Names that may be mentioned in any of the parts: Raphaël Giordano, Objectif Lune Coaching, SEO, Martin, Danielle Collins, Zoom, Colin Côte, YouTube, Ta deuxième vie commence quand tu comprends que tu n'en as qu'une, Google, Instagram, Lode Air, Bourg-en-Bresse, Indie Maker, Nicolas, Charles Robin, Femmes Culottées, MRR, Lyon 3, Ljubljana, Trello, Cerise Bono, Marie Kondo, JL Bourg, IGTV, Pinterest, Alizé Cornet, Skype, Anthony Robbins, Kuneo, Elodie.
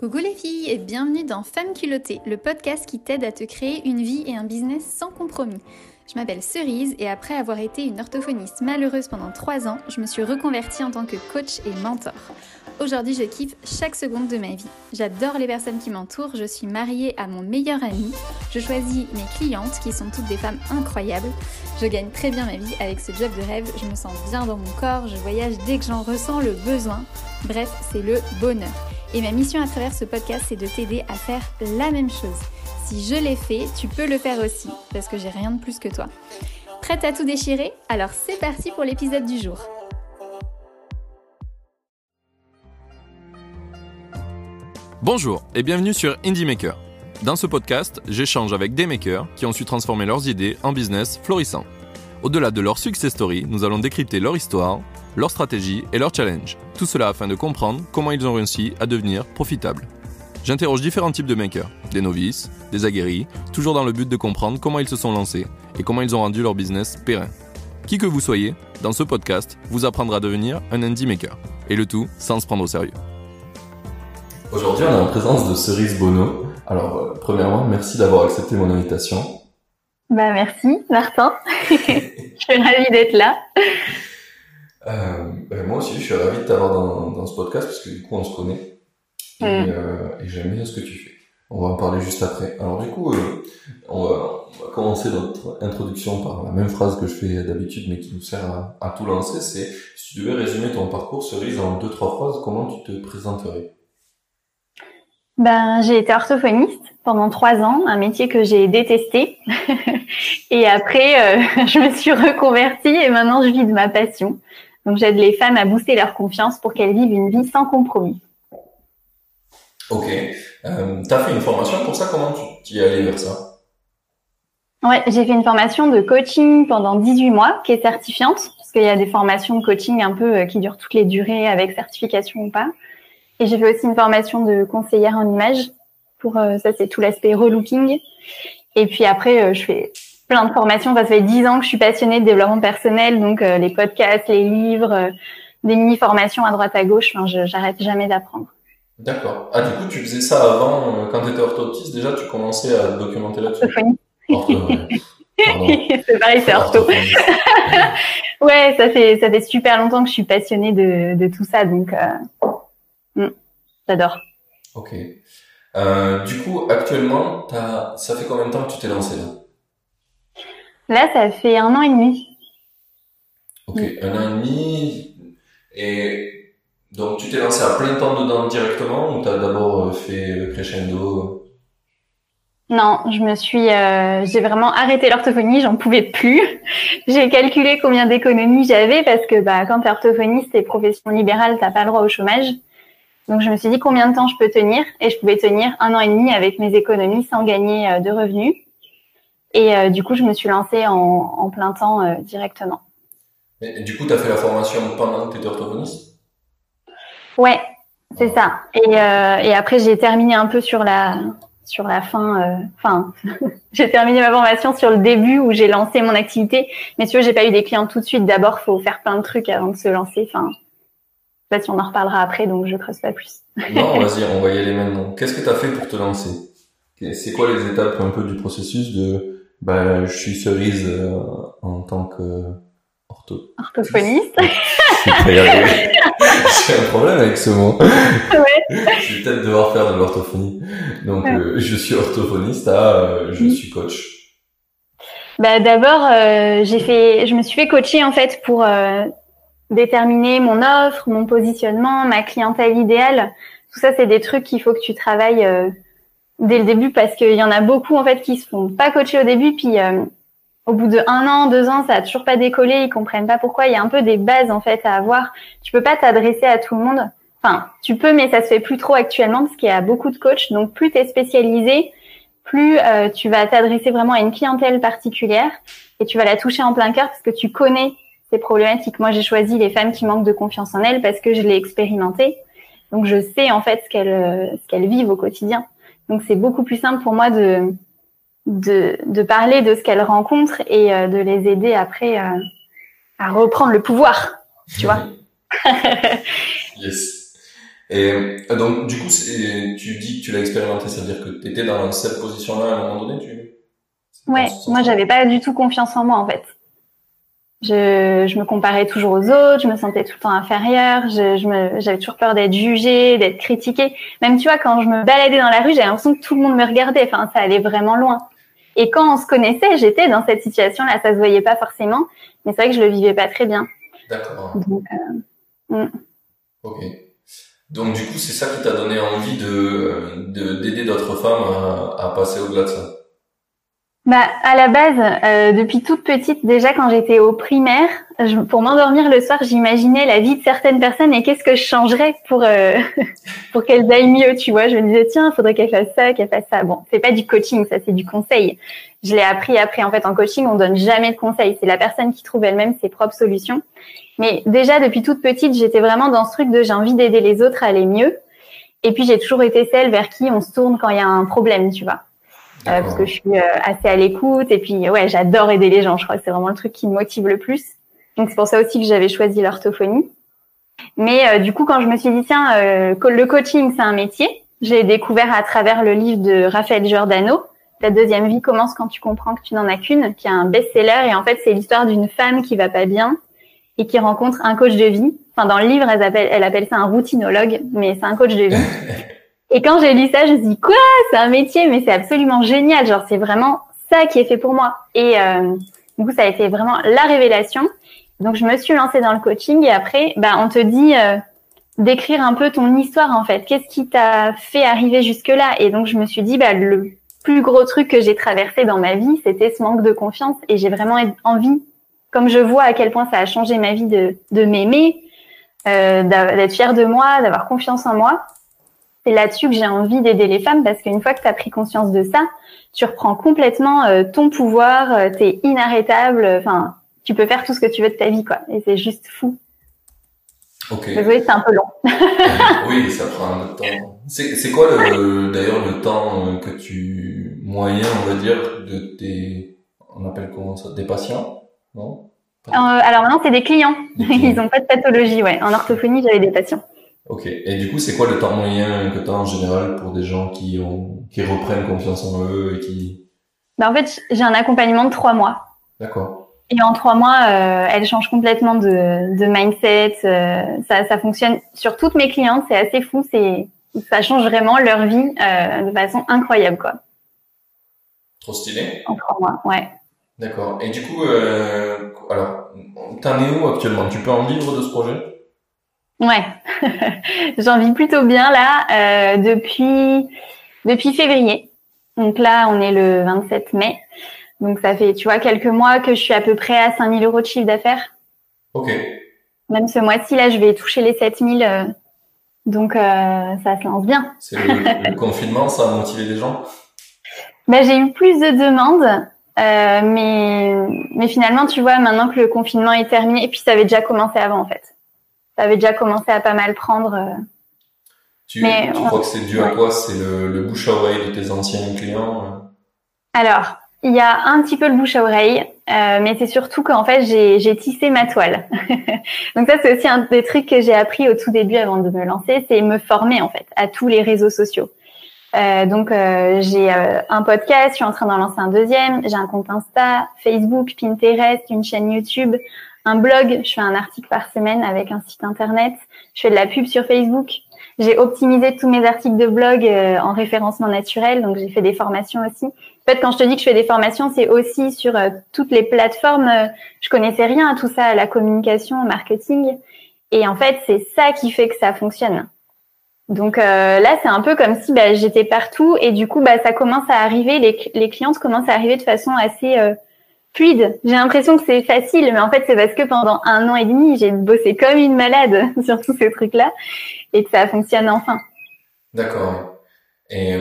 Coucou les filles et bienvenue dans Femmes Culottées, le podcast qui t'aide à te créer une vie et un business sans compromis. Je m'appelle Cerise et après avoir été une orthophoniste malheureuse pendant 3 ans, je me suis reconvertie en tant que coach et mentor. Aujourd'hui, je kiffe chaque seconde de ma vie. J'adore les personnes qui m'entourent, je suis mariée à mon meilleur ami, je choisis mes clientes qui sont toutes des femmes incroyables, je gagne très bien ma vie avec ce job de rêve, je me sens bien dans mon corps, je voyage dès que j'en ressens le besoin. Bref, c'est le bonheur. Et ma mission à travers ce podcast, c'est de t'aider à faire la même chose. Si je l'ai fait, tu peux le faire aussi, parce que j'ai rien de plus que toi. Prête à tout déchirer? Alors c'est parti pour l'épisode du jour. Bonjour et bienvenue sur Indie Maker. Dans ce podcast, j'échange avec des makers qui ont su transformer leurs idées en business florissant. Au-delà de leur success story, nous allons décrypter leur histoire, leur stratégie et leur challenge. Tout cela afin de comprendre comment ils ont réussi à devenir profitables. J'interroge différents types de makers, des novices, des aguerris, toujours dans le but de comprendre comment ils se sont lancés et comment ils ont rendu leur business pérenne. Qui que vous soyez, dans ce podcast, vous apprendra à devenir un indie maker. Et le tout sans se prendre au sérieux. Aujourd'hui, on est en présence de Cerise Bono. Alors, premièrement, merci d'avoir accepté mon invitation. Merci, Martin. Je suis ravie d'être là. Moi aussi, je suis ravi de t'avoir dans ce podcast parce que du coup, on se connaît et j'aime bien ce que tu fais. On va en parler juste après. Alors du coup, on va commencer notre introduction par la même phrase que je fais d'habitude mais qui nous sert à tout lancer. C'est, si tu devais résumer ton parcours, Cerise, en 2-3 phrases, comment tu te présenterais? J'ai été orthophoniste pendant 3 ans, un métier que j'ai détesté. Et après, je me suis reconvertie et maintenant je vis de ma passion. Donc, j'aide les femmes à booster leur confiance pour qu'elles vivent une vie sans compromis. Ok. T'as fait une formation pour ça? Comment tu y es allée vers ça? Ouais, j'ai fait une formation de coaching pendant 18 mois qui est certifiante, parce qu'il y a des formations de coaching un peu qui durent toutes les durées avec certification ou pas. Et j'ai fait aussi une formation de conseillère en images pour ça, c'est tout l'aspect relooking. Et puis après, je fais plein de formations. Ça fait 10 ans que je suis passionnée de développement personnel, donc les podcasts, les livres, des mini-formations à droite à gauche. Enfin, j'arrête jamais d'apprendre. D'accord. Ah, du coup, tu faisais ça avant, quand tu étais orthoptiste, déjà tu commençais à documenter là-dessus. C'est pareil, c'est ortho. Ouais, ça fait super longtemps que je suis passionnée de tout ça, donc. J'adore. Ok. Du coup, actuellement, ça fait combien de temps que tu t'es lancée là? Ça fait 1 an et demi. Ok, oui. 1 an et demi. Et donc, tu t'es lancée à plein temps dedans directement ou t'as d'abord fait le crescendo? Non, j'ai vraiment arrêté l'orthophonie, j'en pouvais plus. J'ai calculé combien d'économies j'avais parce que quand t'es orthophoniste et profession libérale, t'as pas le droit au chômage. Donc, je me suis dit combien de temps je peux tenir et je pouvais tenir 1 an et demi avec mes économies sans gagner de revenus. Et du coup, je me suis lancée en plein temps directement. Et du coup, tu as fait la formation pendant que tu étais orthophoniste? Ouais, c'est ça. Et après, j'ai terminé un peu sur la fin. J'ai terminé ma formation sur le début où j'ai lancé mon activité. Mais si tu veux, j'ai pas eu des clients tout de suite. D'abord, faut faire plein de trucs avant de se lancer. Je sais pas si on en reparlera après, donc je creuse pas plus. Non, vas-y, on va y aller maintenant. Qu'est-ce que tu as fait pour te lancer? C'est quoi les étapes un peu du processus de je suis Cerise en tant que orthophoniste. J'ai un problème avec ce mot. Ouais. Je vais peut-être devoir faire de l'orthophonie. Donc je suis orthophoniste je suis coach. D'abord je me suis fait coacher en fait pour déterminer mon offre, mon positionnement, ma clientèle idéale. Tout ça, c'est des trucs qu'il faut que tu travailles dès le début parce qu'il y en a beaucoup en fait qui se font pas coacher au début, puis au bout de 1 an, 2 ans, ça a toujours pas décollé, ils comprennent pas pourquoi. Il y a un peu des bases en fait à avoir. Tu peux pas t'adresser à tout le monde. Enfin, tu peux, mais ça se fait plus trop actuellement parce qu'il y a beaucoup de coachs. Donc plus t'es spécialisé, plus tu vas t'adresser vraiment à une clientèle particulière et tu vas la toucher en plein cœur parce que tu connais ces problématiques. Moi, j'ai choisi les femmes qui manquent de confiance en elles parce que je l'ai expérimenté. Donc, je sais en fait ce qu'elles vivent au quotidien. Donc, c'est beaucoup plus simple pour moi de parler de ce qu'elles rencontrent et de les aider après à reprendre le pouvoir, tu vois. Yes. Et donc, du coup, tu dis que tu l'as expérimenté, c'est-à-dire que tu étais dans cette position-là à un moment donné, Ouais, moi, j'avais pas du tout confiance en moi, en fait. Je me comparais toujours aux autres, je me sentais tout le temps inférieure, j'avais toujours peur d'être jugée, d'être critiquée. Même, tu vois, quand je me baladais dans la rue, j'avais l'impression que tout le monde me regardait. Enfin, ça allait vraiment loin. Et quand on se connaissait, j'étais dans cette situation-là. Ça se voyait pas forcément, mais c'est vrai que je le vivais pas très bien. D'accord. Donc, Ok. Donc, du coup, c'est ça qui t'a donné envie d'aider d'autres femmes à passer au-delà de ça? Bah, à la base, depuis toute petite, déjà quand j'étais au primaire, pour m'endormir le soir, j'imaginais la vie de certaines personnes et qu'est-ce que je changerais pour qu'elles aillent mieux, tu vois. Je me disais, tiens, il faudrait qu'elles fassent ça, qu'elles fassent ça. Bon, c'est pas du coaching, ça, c'est du conseil. Je l'ai appris après. En fait, en coaching, on donne jamais de conseils. C'est la personne qui trouve elle-même ses propres solutions. Mais déjà, depuis toute petite, j'étais vraiment dans ce truc de j'ai envie d'aider les autres à aller mieux. Et puis, j'ai toujours été celle vers qui on se tourne quand il y a un problème, tu vois. Parce que je suis assez à l'écoute et puis ouais, j'adore aider les gens, je crois que c'est vraiment le truc qui me motive le plus. Donc c'est pour ça aussi que j'avais choisi l'orthophonie. Mais du coup quand je me suis dit tiens, le coaching c'est un métier, j'ai découvert à travers le livre de Raphaël Giordano, Ta deuxième vie commence quand tu comprends que tu n'en as qu'une, qui est un best-seller et en fait c'est l'histoire d'une femme qui va pas bien et qui rencontre un coach de vie. Enfin dans le livre elle appelle ça un routinologue, mais c'est un coach de vie. Et quand j'ai lu ça, je me suis dit, quoi, c'est un métier, mais c'est absolument génial. Genre, c'est vraiment ça qui est fait pour moi. Et du coup, ça a été vraiment la révélation. Donc, je me suis lancée dans le coaching. Et après, bah, on te dit d'écrire un peu ton histoire, en fait. Qu'est-ce qui t'a fait arriver jusque-là? Et donc, je me suis dit, bah, le plus gros truc que j'ai traversé dans ma vie, c'était ce manque de confiance. Et j'ai vraiment envie, comme je vois à quel point ça a changé ma vie de m'aimer, d'être fière de moi, d'avoir confiance en moi. C'est là-dessus que j'ai envie d'aider les femmes parce qu'une fois que tu as pris conscience de ça, tu reprends complètement ton pouvoir, t'es inarrêtable, enfin, tu peux faire tout ce que tu veux de ta vie, quoi. Et c'est juste fou. Ok. Désolé, c'est un peu long. Oui, ça prend un peu de temps. C'est quoi d'ailleurs le temps que tu moyen, on va dire, de tes, on appelle comment ça, des patients, non? Alors maintenant, c'est des clients. Ils n'ont pas de pathologie, ouais. En orthophonie, j'avais des patients. Ok. Et du coup, c'est quoi le temps moyen que tu as en général pour des gens qui reprennent confiance en eux et qui... Ben en fait, j'ai un accompagnement de 3 mois. D'accord. Et en 3 mois, elles changent complètement de mindset. Ça fonctionne sur toutes mes clientes. C'est assez fou. Ça change vraiment leur vie de façon incroyable, quoi. Trop stylé. En 3 mois, ouais. D'accord. Et du coup, alors, t'en es où actuellement? Tu peux en vivre de ce projet? Ouais, j'en vis plutôt bien là depuis février. Donc là, on est le 27 mai. Donc ça fait, tu vois, quelques mois que je suis à peu près à 5 000 € de chiffre d'affaires. Ok. Même ce mois-ci, là, je vais toucher les 7 000. Donc ça se lance bien. C'est le confinement, ça a motivé les gens? Ben, j'ai eu plus de demandes. Mais finalement, tu vois, maintenant que le confinement est terminé, et puis ça avait déjà commencé avant en fait. Ça avait déjà commencé à pas mal prendre. Tu crois que c'est dû à quoi? C'est le bouche à oreille de tes anciens clients? Alors, il y a un petit peu le bouche à oreille, mais c'est surtout qu'en fait, j'ai tissé ma toile. Donc ça, c'est aussi un des trucs que j'ai appris au tout début avant de me lancer, c'est me former en fait à tous les réseaux sociaux. Donc j'ai un podcast, je suis en train d'en lancer un deuxième, j'ai un compte Insta, Facebook, Pinterest, une chaîne YouTube, un blog, je fais un article par semaine avec un site internet, je fais de la pub sur Facebook, j'ai optimisé tous mes articles de blog en référencement naturel, donc j'ai fait des formations aussi. En fait, quand je te dis que je fais des formations, c'est aussi sur toutes les plateformes, je connaissais rien à tout ça, à la communication, au marketing, et en fait, c'est ça qui fait que ça fonctionne. Donc là, c'est un peu comme si j'étais partout, et du coup, ça commence à arriver, les clientes commencent à arriver de façon assez... fluide. J'ai l'impression que c'est facile, mais en fait, c'est parce que pendant 1 an et demi, j'ai bossé comme une malade sur tous ces trucs-là et que ça fonctionne enfin. D'accord. Et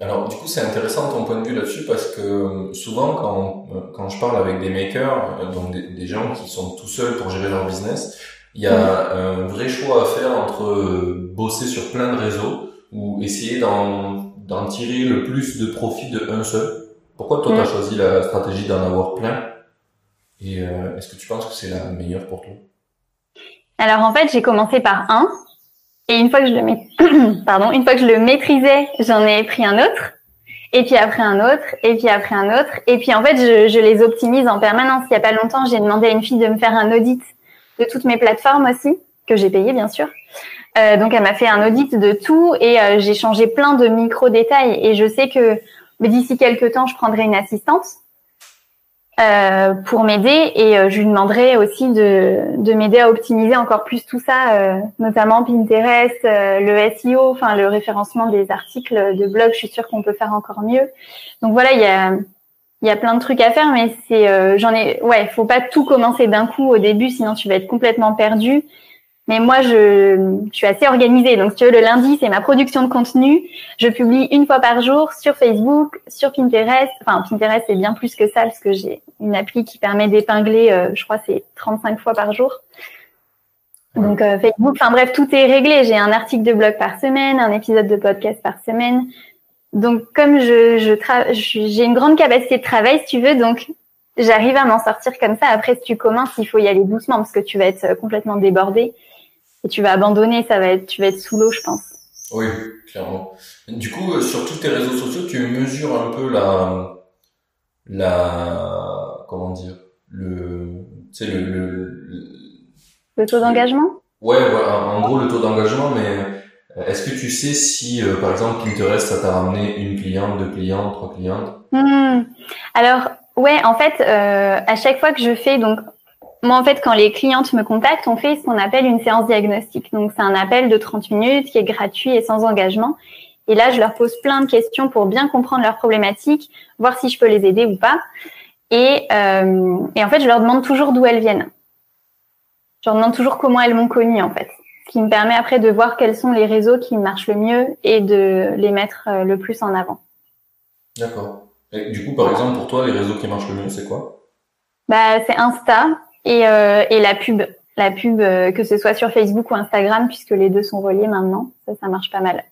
alors, du coup, c'est intéressant ton point de vue là-dessus parce que souvent, quand je parle avec des makers, donc des gens qui sont tout seuls pour gérer leur business, il y a un vrai choix à faire entre bosser sur plein de réseaux ou essayer d'en tirer le plus de profit de un seul. Pourquoi toi, t'as choisi la stratégie d'en avoir plein? Et est-ce que tu penses que c'est la meilleure pour toi? Alors en fait, j'ai commencé par un. Et une fois que je le maîtrisais, j'en ai pris un autre. Et puis après un autre, et puis après un autre. Et puis en fait, je les optimise en permanence. Il n'y a pas longtemps, j'ai demandé à une fille de me faire un audit de toutes mes plateformes aussi, que j'ai payé bien sûr. Donc elle m'a fait un audit de tout et j'ai changé plein de micro-détails. Et je sais que d'ici quelques temps, je prendrai une assistante pour m'aider et je lui demanderai aussi de m'aider à optimiser encore plus tout ça, notamment Pinterest, le SEO, enfin le référencement des articles de blog. Je suis sûre qu'on peut faire encore mieux. Donc voilà, il y a plein de trucs à faire, mais c'est faut pas tout commencer d'un coup au début, sinon tu vas être complètement perdu. Mais moi, je suis assez organisée. Donc, si tu veux, le lundi, c'est ma production de contenu. Je publie une fois par jour sur Facebook, sur Pinterest. Enfin, Pinterest, c'est bien plus que ça parce que j'ai une appli qui permet d'épingler, je crois, c'est 35 fois par jour. Donc, Facebook, enfin bref, tout est réglé. J'ai un article de blog par semaine, un épisode de podcast par semaine. Donc, comme j'ai une grande capacité de travail, si tu veux, donc j'arrive à m'en sortir comme ça. Après, si tu commences, il faut y aller doucement parce que tu vas être complètement débordé. Et tu vas abandonner, tu vas être sous l'eau, je pense. Oui, clairement. Du coup, sur tous tes réseaux sociaux, tu mesures un peu le taux d'engagement? Ouais, en gros, le taux d'engagement, mais est-ce que tu sais si, par exemple, Pinterest, ça t'a ramené une cliente, deux clientes, trois clientes? Alors, ouais, en fait, à chaque fois que je fais, donc, moi, en fait, quand les clientes me contactent, on fait ce qu'on appelle une séance diagnostique. Donc, c'est un appel de 30 minutes qui est gratuit et sans engagement. Et là, je leur pose plein de questions pour bien comprendre leurs problématiques, voir si je peux les aider ou pas. Et en fait, je leur demande toujours d'où elles viennent. Je leur demande toujours comment elles m'ont connue, en fait. Ce qui me permet après de voir quels sont les réseaux qui marchent le mieux et de les mettre le plus en avant. D'accord. Et du coup, par exemple, pour toi, les réseaux qui marchent le mieux, c'est quoi? C'est Insta. Et la pub, que ce soit sur Facebook ou Instagram, puisque les deux sont reliés maintenant, ça marche pas mal.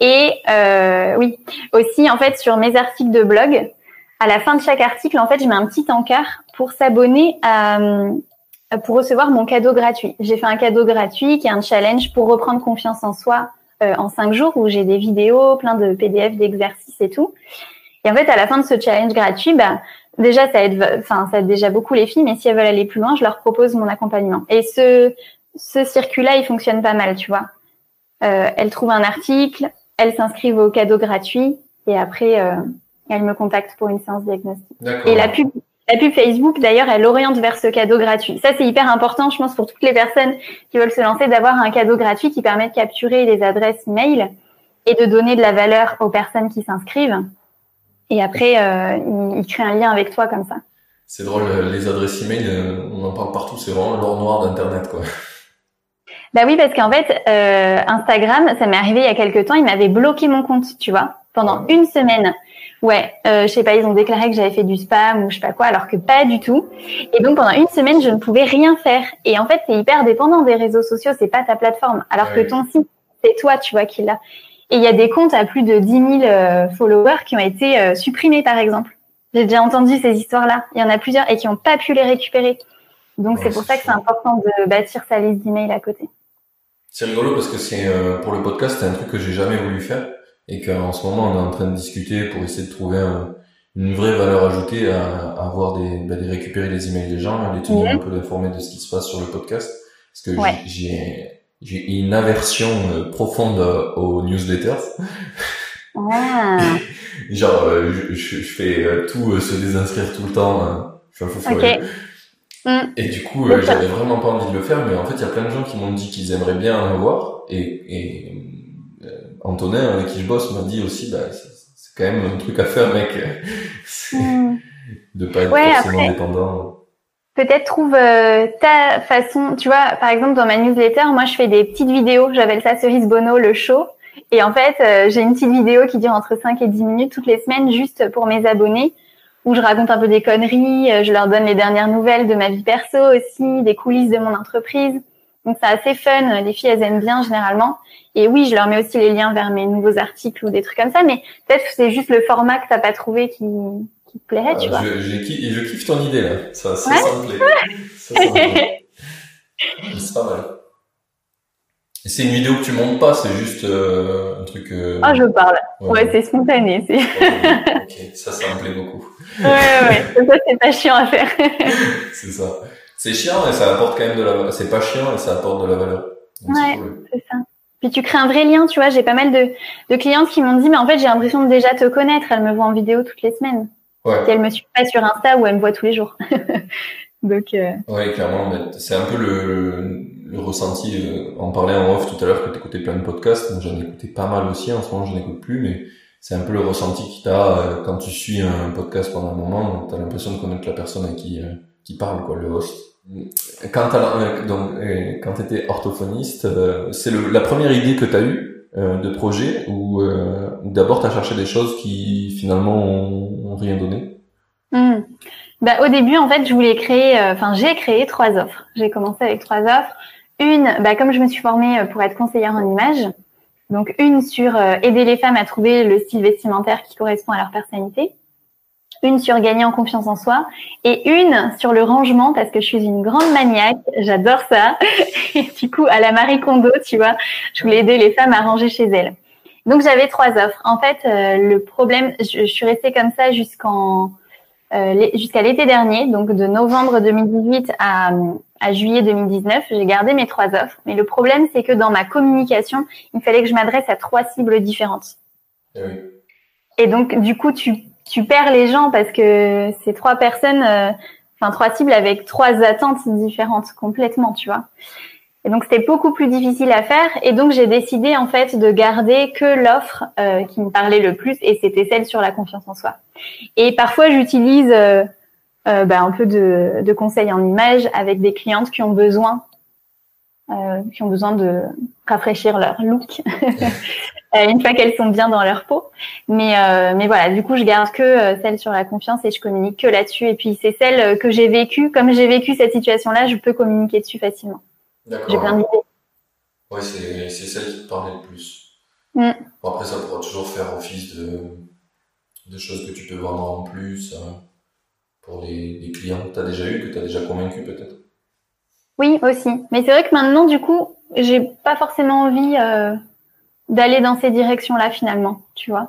Et aussi en fait sur mes articles de blog, à la fin de chaque article, en fait, je mets un petit encart pour s'abonner pour recevoir mon cadeau gratuit. J'ai fait un cadeau gratuit qui est un challenge pour reprendre confiance en soi en 5 jours où j'ai des vidéos, plein de PDF d'exercices et tout. Et en fait, à la fin de ce challenge gratuit, déjà, ça aide déjà beaucoup les filles, mais si elles veulent aller plus loin, je leur propose mon accompagnement. Et ce circuit-là, il fonctionne pas mal, tu vois. Elles trouvent un article, elles s'inscrivent au cadeau gratuit, et après, elles me contactent pour une séance diagnostique. D'accord. Et la pub Facebook, d'ailleurs, elle oriente vers ce cadeau gratuit. Ça, c'est hyper important, je pense, pour toutes les personnes qui veulent se lancer, d'avoir un cadeau gratuit qui permet de capturer les adresses mail et de donner de la valeur aux personnes qui s'inscrivent. Et après, il crée un lien avec toi comme ça. C'est drôle, les adresses e-mail, on en parle partout, c'est vraiment l'or noir d'Internet, quoi. Bah oui, parce qu'en fait, Instagram, ça m'est arrivé il y a quelques temps, ils m'avaient bloqué mon compte, tu vois, pendant une semaine. Ouais, je sais pas, ils ont déclaré que j'avais fait du spam ou je sais pas quoi, alors que pas du tout. Et donc, pendant une semaine, je ne pouvais rien faire. Et en fait, c'est hyper dépendant des réseaux sociaux, c'est pas ta plateforme. Alors que ton site, c'est toi, tu vois, qui l'a. Et il y a des comptes à plus de 10 000 followers qui ont été supprimés, par exemple. J'ai déjà entendu ces histoires-là. Il y en a plusieurs et qui n'ont pas pu les récupérer. Donc, ouais, c'est pour ça que c'est important de bâtir sa liste d'emails à côté. C'est rigolo parce que pour le podcast, c'est un truc que j'ai jamais voulu faire et qu'en ce moment, on est en train de discuter pour essayer de trouver une vraie valeur ajoutée à avoir de récupérer les emails des gens, les tenir un peu informés de ce qui se passe sur le podcast. Parce que j'ai une aversion profonde aux newsletters. Genre, je fais tout se désinscrire tout le temps. Je suis un fou furieux. Et du coup, j'avais vraiment pas envie de le faire, mais en fait, il y a plein de gens qui m'ont dit qu'ils aimeraient bien en avoir. Et Antonin, avec qui je bosse, m'a dit aussi, c'est quand même un truc à faire, mec. De pas être forcément dépendant. Peut-être trouve ta façon, tu vois, par exemple dans ma newsletter, moi je fais des petites vidéos, j'appelle ça Cerise Bono, le show. Et en fait, j'ai une petite vidéo qui dure entre 5 et 10 minutes toutes les semaines juste pour mes abonnés, où je raconte un peu des conneries, je leur donne les dernières nouvelles de ma vie perso aussi, des coulisses de mon entreprise. Donc c'est assez fun, les filles elles aiment bien généralement. Et oui, je leur mets aussi les liens vers mes nouveaux articles ou des trucs comme ça, mais peut-être que c'est juste le format que t'as pas trouvé qui te plairait, tu vois. Je kiffe ton idée, là. Ça me plaît. C'est pas mal. C'est une vidéo que tu montes pas, c'est juste un truc. Ah, je parle. Ouais, c'est spontané. C'est... Okay. Ça me plaît beaucoup. Ouais. Ça, c'est pas chiant à faire. C'est ça. C'est chiant et ça apporte quand même de la valeur. C'est pas chiant et ça apporte de la valeur. Donc, ouais, c'est ça. Puis tu crées un vrai lien, tu vois. J'ai pas mal de clientes qui m'ont dit, mais en fait, j'ai l'impression de déjà te connaître. Elles me voient en vidéo toutes les semaines. Ouais. Si elles me suivent pas sur Insta où elles me voient tous les jours. Donc. Ouais, clairement. Mais c'est un peu le ressenti. On parlait en off tout à l'heure que t'écoutais plein de podcasts. Moi, j'en écoutais pas mal aussi. En ce moment, je n'écoute plus, mais c'est un peu le ressenti que t'as quand tu suis un podcast pendant un moment. T'as l'impression de connaître la personne à qui parle, quoi, le host. Quand t'étais orthophoniste, c'est la première idée que t'as eue de projet ou d'abord t'as cherché des choses qui finalement ont rien donné? Au début, en fait, je voulais créer, j'ai créé 3 offres. J'ai commencé avec 3 offres. Une, comme je me suis formée pour être conseillère en images, donc une sur aider les femmes à trouver le style vestimentaire qui correspond à leur personnalité. Une sur gagner en confiance en soi et une sur le rangement parce que je suis une grande maniaque, j'adore ça. Et du coup, à la Marie Kondo, tu vois, je voulais aider les femmes à ranger chez elles. Donc, j'avais 3 offres. En fait, le problème, je suis restée comme ça jusqu'à l'été dernier, donc de novembre 2018 à juillet 2019, j'ai gardé mes 3 offres. Mais le problème, c'est que dans ma communication, il fallait que je m'adresse à 3 cibles différentes. Oui. Et donc, du coup, tu perds les gens parce que c'est 3 personnes, 3 cibles avec 3 attentes différentes complètement, tu vois. Et donc, c'était beaucoup plus difficile à faire. Et donc, j'ai décidé, en fait, de garder que l'offre qui me parlait le plus et c'était celle sur la confiance en soi. Et parfois, j'utilise un peu de conseils en images avec des clientes qui ont besoin de rafraîchir leur look. Une fois qu'elles sont bien dans leur peau. Mais voilà, du coup, je garde que celle sur la confiance et je communique que là-dessus. Et puis, c'est celle que j'ai vécue. Comme j'ai vécu cette situation-là, je peux communiquer dessus facilement. D'accord. J'ai plein d'idées. Ouais, c'est celle qui te parlait le plus. Bon, après, ça pourra toujours faire office de choses que tu peux vendre en plus pour des clients que tu as déjà eu, que tu as déjà convaincu peut-être. Oui, aussi. Mais c'est vrai que maintenant, du coup, j'ai pas forcément envie... d'aller dans ces directions-là, finalement, tu vois.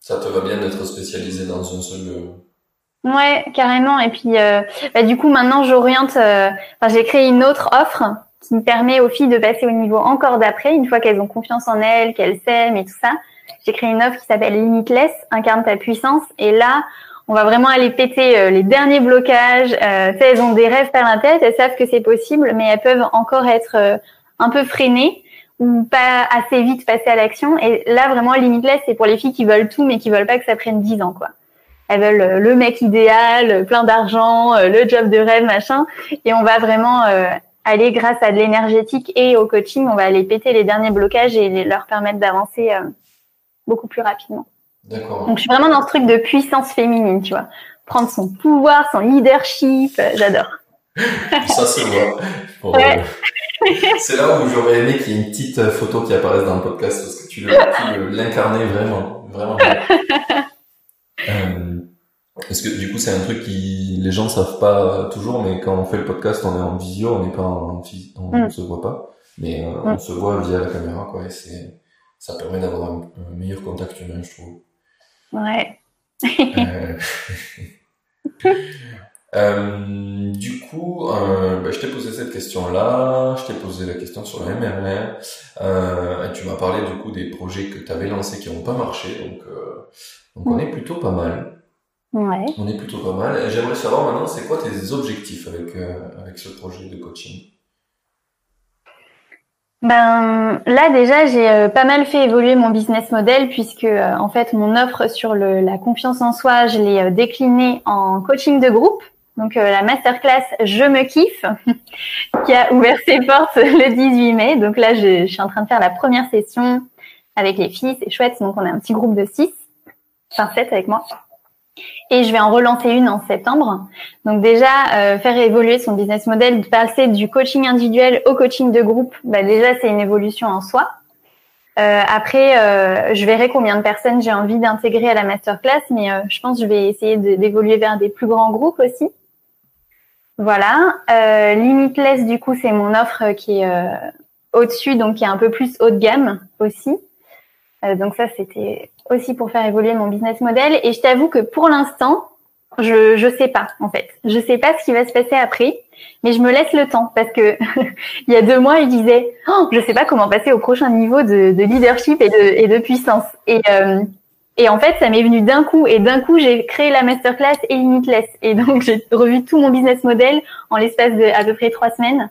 Ça te va bien d'être spécialisée dans un seul... Ouais, carrément. Et puis, du coup, maintenant, j'oriente... j'ai créé une autre offre qui me permet aux filles de passer au niveau encore d'après, une fois qu'elles ont confiance en elles, qu'elles s'aiment et tout ça. J'ai créé une offre qui s'appelle Limitless, incarne ta puissance. Et là, on va vraiment aller péter les derniers blocages. Elles ont des rêves par la tête, elles savent que c'est possible, mais elles peuvent encore être un peu freinées ou pas assez vite passer à l'action. Et là, vraiment, Limitless, c'est pour les filles qui veulent tout, mais qui veulent pas que ça prenne 10 ans, quoi. Elles veulent le mec idéal, plein d'argent, le job de rêve, machin. Et on va vraiment aller, grâce à de l'énergétique et au coaching, on va aller péter les derniers blocages et leur permettre d'avancer beaucoup plus rapidement. D'accord. Donc, je suis vraiment dans ce truc de puissance féminine, tu vois. Prendre son pouvoir, son leadership, j'adore. Ça se voit. Ouais. C'est là où j'aurais aimé qu'il y ait une petite photo qui apparaisse dans le podcast parce que tu l'incarnais vraiment. Parce que du coup c'est un truc qui les gens savent pas toujours, mais quand on fait le podcast on est en visio, on n'est pas on se voit pas, mais on se voit via la caméra, quoi. Et ça permet d'avoir un meilleur contact humain, je trouve. Ouais. Du coup, je t'ai posé cette question-là, je t'ai posé la question sur le MRR, et tu m'as parlé du coup des projets que tu avais lancés qui n'ont pas marché, donc on est plutôt pas mal. Ouais. On est plutôt pas mal. Et j'aimerais savoir maintenant, c'est quoi tes objectifs avec ce projet de coaching? Là déjà, j'ai pas mal fait évoluer mon business model puisque en fait mon offre sur la confiance en soi, je l'ai déclinée en coaching de groupe. Donc la masterclass Je me kiffe qui a ouvert ses portes le 18 mai. Donc là, je suis en train de faire la première session avec les filles, c'est chouette. Donc on a un petit groupe de 7 avec moi. Et je vais en relancer une en septembre. Donc déjà, faire évoluer son business model, passer du coaching individuel au coaching de groupe, déjà c'est une évolution en soi. Après, je verrai combien de personnes j'ai envie d'intégrer à la masterclass, mais je pense que je vais essayer d'évoluer vers des plus grands groupes aussi. Voilà. Limitless, du coup, c'est mon offre qui est au-dessus, donc qui est un peu plus haut de gamme aussi. Donc ça, c'était aussi pour faire évoluer mon business model. Et je t'avoue que pour l'instant, je sais pas, en fait. Je sais pas ce qui va se passer après, mais je me laisse le temps parce que il y a 2 mois, je disais, oh, je sais pas comment passer au prochain niveau de leadership et de puissance. Et en fait, ça m'est venu d'un coup. Et d'un coup, j'ai créé la masterclass et Limitless. Et donc, j'ai revu tout mon business model en l'espace de à peu près 3 semaines.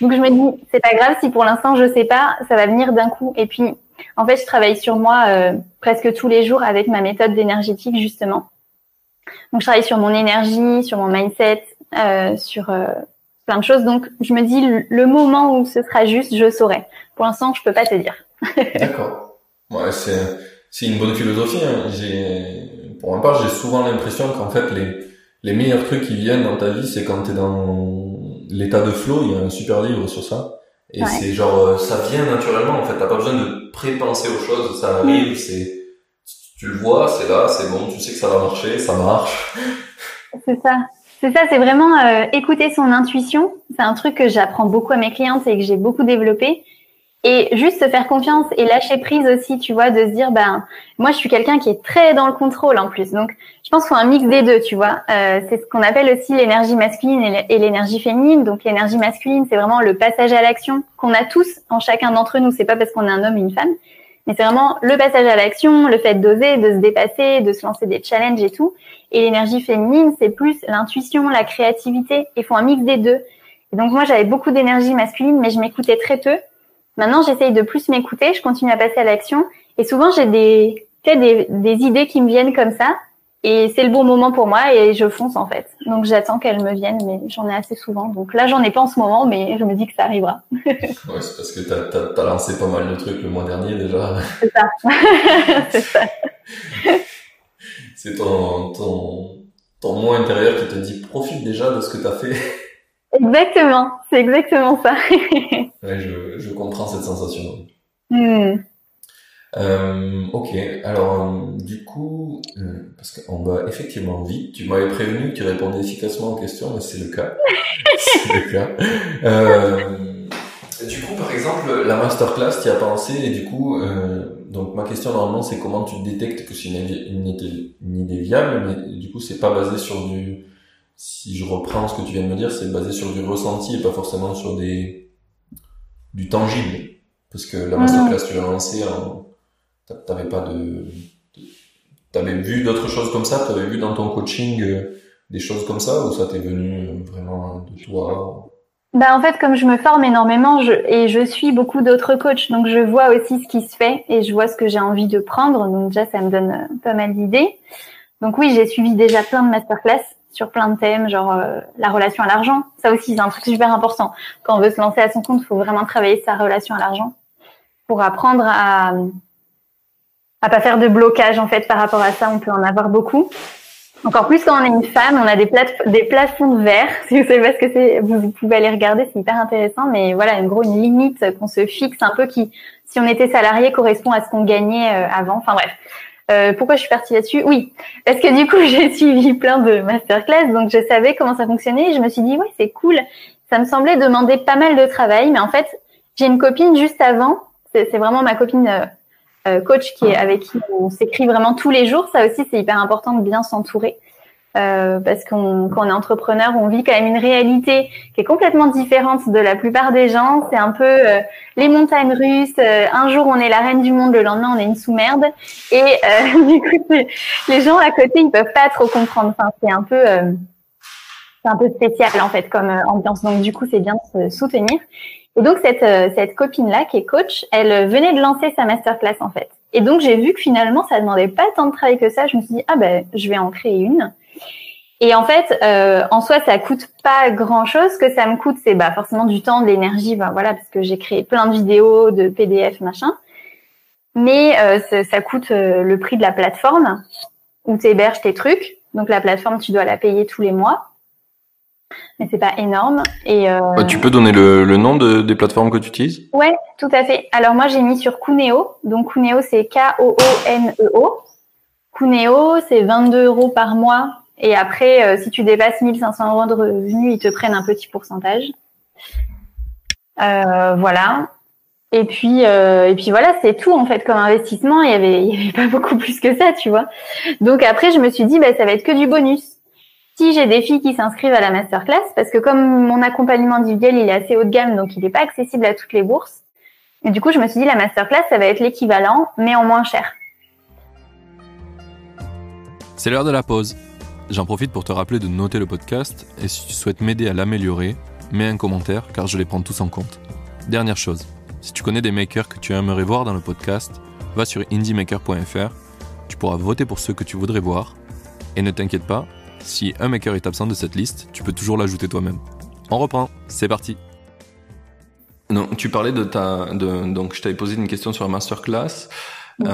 Donc, je me dis, c'est pas grave si pour l'instant, je sais pas, ça va venir d'un coup. Et puis, en fait, je travaille sur moi presque tous les jours avec ma méthode énergétique, justement. Donc, je travaille sur mon énergie, sur mon mindset, sur plein de choses. Donc, je me dis, le moment où ce sera juste, je saurai. Pour l'instant, je peux pas te dire. D'accord. Ouais, c'est une bonne philosophie. Hein. Pour ma part, j'ai souvent l'impression qu'en fait, les meilleurs trucs qui viennent dans ta vie, c'est quand t'es dans l'état de flow. Il y a un super livre sur ça. Et ouais. C'est genre, ça vient naturellement, en fait. T'as pas besoin de prépenser aux choses. Ça arrive, tu le vois, c'est là, c'est bon, tu sais que ça va marcher, ça marche. C'est ça. C'est ça, c'est vraiment écouter son intuition. C'est un truc que j'apprends beaucoup à mes clientes et que j'ai beaucoup développé. Et juste se faire confiance et lâcher prise aussi, tu vois, de se dire, ben, moi, je suis quelqu'un qui est très dans le contrôle en plus. Donc, je pense qu'il faut un mix des deux, tu vois. C'est ce qu'on appelle aussi l'énergie masculine et l'énergie féminine. Donc, l'énergie masculine, c'est vraiment le passage à l'action qu'on a tous en chacun d'entre nous. C'est pas parce qu'on est un homme et une femme, mais c'est vraiment le passage à l'action, le fait d'oser, de se dépasser, de se lancer des challenges et tout. Et l'énergie féminine, c'est plus l'intuition, la créativité. Il faut un mix des deux. Et donc, moi, j'avais beaucoup d'énergie masculine, mais je m'écoutais très peu. Maintenant, j'essaye de plus m'écouter, je continue à passer à l'action. Et souvent, j'ai des idées qui me viennent comme ça. Et c'est le bon moment pour moi et je fonce, en fait. Donc, j'attends qu'elles me viennent, mais j'en ai assez souvent. Donc là, j'en ai pas en ce moment, mais je me dis que ça arrivera. Ouais, c'est parce que t'as lancé pas mal de trucs le mois dernier, déjà. C'est ça. C'est ça. C'est ton moi intérieur qui te dit « Profite déjà de ce que t'as fait ». Exactement, c'est exactement ça. Ouais, je comprends cette sensation. Ok, alors du coup, parce qu'on va effectivement vite, tu m'avais prévenu que tu répondais efficacement aux questions, mais c'est le cas. C'est le cas. Du coup, par exemple, la masterclass, tu y as pensé, et du coup, donc ma question normalement, c'est comment tu détectes que c'est une idée viable, mais du coup, c'est pas basé sur du... Si je reprends ce que tu viens de me dire, c'est basé sur du ressenti et pas forcément sur du tangible. Parce que la masterclass, tu l'as lancée, t'avais pas t'avais vu d'autres choses comme ça, t'avais vu dans ton coaching des choses comme ça, ou ça t'est venu vraiment de toi? Bah, en fait, comme je me forme énormément, et je suis beaucoup d'autres coachs, donc je vois aussi ce qui se fait et je vois ce que j'ai envie de prendre. Donc déjà, ça me donne pas mal d'idées. Donc oui, j'ai suivi déjà plein de masterclass sur plein de thèmes, genre la relation à l'argent. Ça aussi, c'est un truc super important. Quand on veut se lancer à son compte, il faut vraiment travailler sa relation à l'argent pour apprendre à pas faire de blocage, en fait, par rapport à ça. On peut en avoir beaucoup. Encore plus quand on est une femme, on a des plafonds de verre. Si vous savez pas ce que c'est, vous pouvez aller regarder, c'est hyper intéressant. Mais voilà, en gros, une limite qu'on se fixe un peu qui, si on était salarié, correspond à ce qu'on gagnait avant. Enfin bref. Pourquoi je suis partie là-dessus? Oui, parce que du coup, j'ai suivi plein de masterclass, donc je savais comment ça fonctionnait et je me suis dit, ouais, c'est cool. Ça me semblait demander pas mal de travail, mais en fait, j'ai une copine juste avant, c'est vraiment ma copine coach avec qui on s'écrit vraiment tous les jours. Ça aussi, c'est hyper important de bien s'entourer parce quand on est entrepreneur, on vit quand même une réalité qui est complètement différente de la plupart des gens. C'est un peu les montagnes russes. Un jour, on est la reine du monde, le lendemain, on est une sous-merde. Et du coup, les gens à côté, ils peuvent pas trop comprendre. Enfin, c'est un peu spécial en fait comme ambiance. Donc du coup, c'est bien de se soutenir. Et donc, cette copine-là qui est coach, elle venait de lancer sa masterclass, en fait. Et donc, j'ai vu que finalement, ça demandait pas tant de travail que ça. Je me suis dit, ah ben, je vais en créer une. Et en fait, en soi, ça coûte pas grand-chose. Ce que ça me coûte, c'est forcément du temps, de l'énergie, voilà, parce que j'ai créé plein de vidéos, de PDF, machin. Mais ça coûte le prix de la plateforme où tu héberges tes trucs. Donc, la plateforme, tu dois la payer tous les mois. Mais c'est pas énorme. Et tu peux donner le nom des plateformes que tu utilises? Ouais, tout à fait. Alors moi j'ai mis sur Kuneo. Donc Kuneo c'est Kooneo. Kuneo c'est 22 € par mois. Et après si tu dépasses 1500 € de revenus, ils te prennent un petit pourcentage. Voilà. Et puis voilà, c'est tout en fait comme investissement. Il y avait pas beaucoup plus que ça, tu vois. Donc après, je me suis dit, ça va être que du bonus. Si j'ai des filles qui s'inscrivent à la masterclass, parce que comme mon accompagnement individuel, il est assez haut de gamme, donc il n'est pas accessible à toutes les bourses. Et du coup, je me suis dit, la masterclass, ça va être l'équivalent, mais en moins cher. C'est l'heure de la pause. J'en profite pour te rappeler de noter le podcast. Et si tu souhaites m'aider à l'améliorer, mets un commentaire, car je les prends tous en compte. Dernière chose, si tu connais des makers que tu aimerais voir dans le podcast, va sur indiemaker.fr. Tu pourras voter pour ceux que tu voudrais voir. Et ne t'inquiète pas, si un maker est absent de cette liste, tu peux toujours l'ajouter toi-même. On reprend, c'est parti. Donc, tu parlais donc je t'avais posé une question sur la masterclass et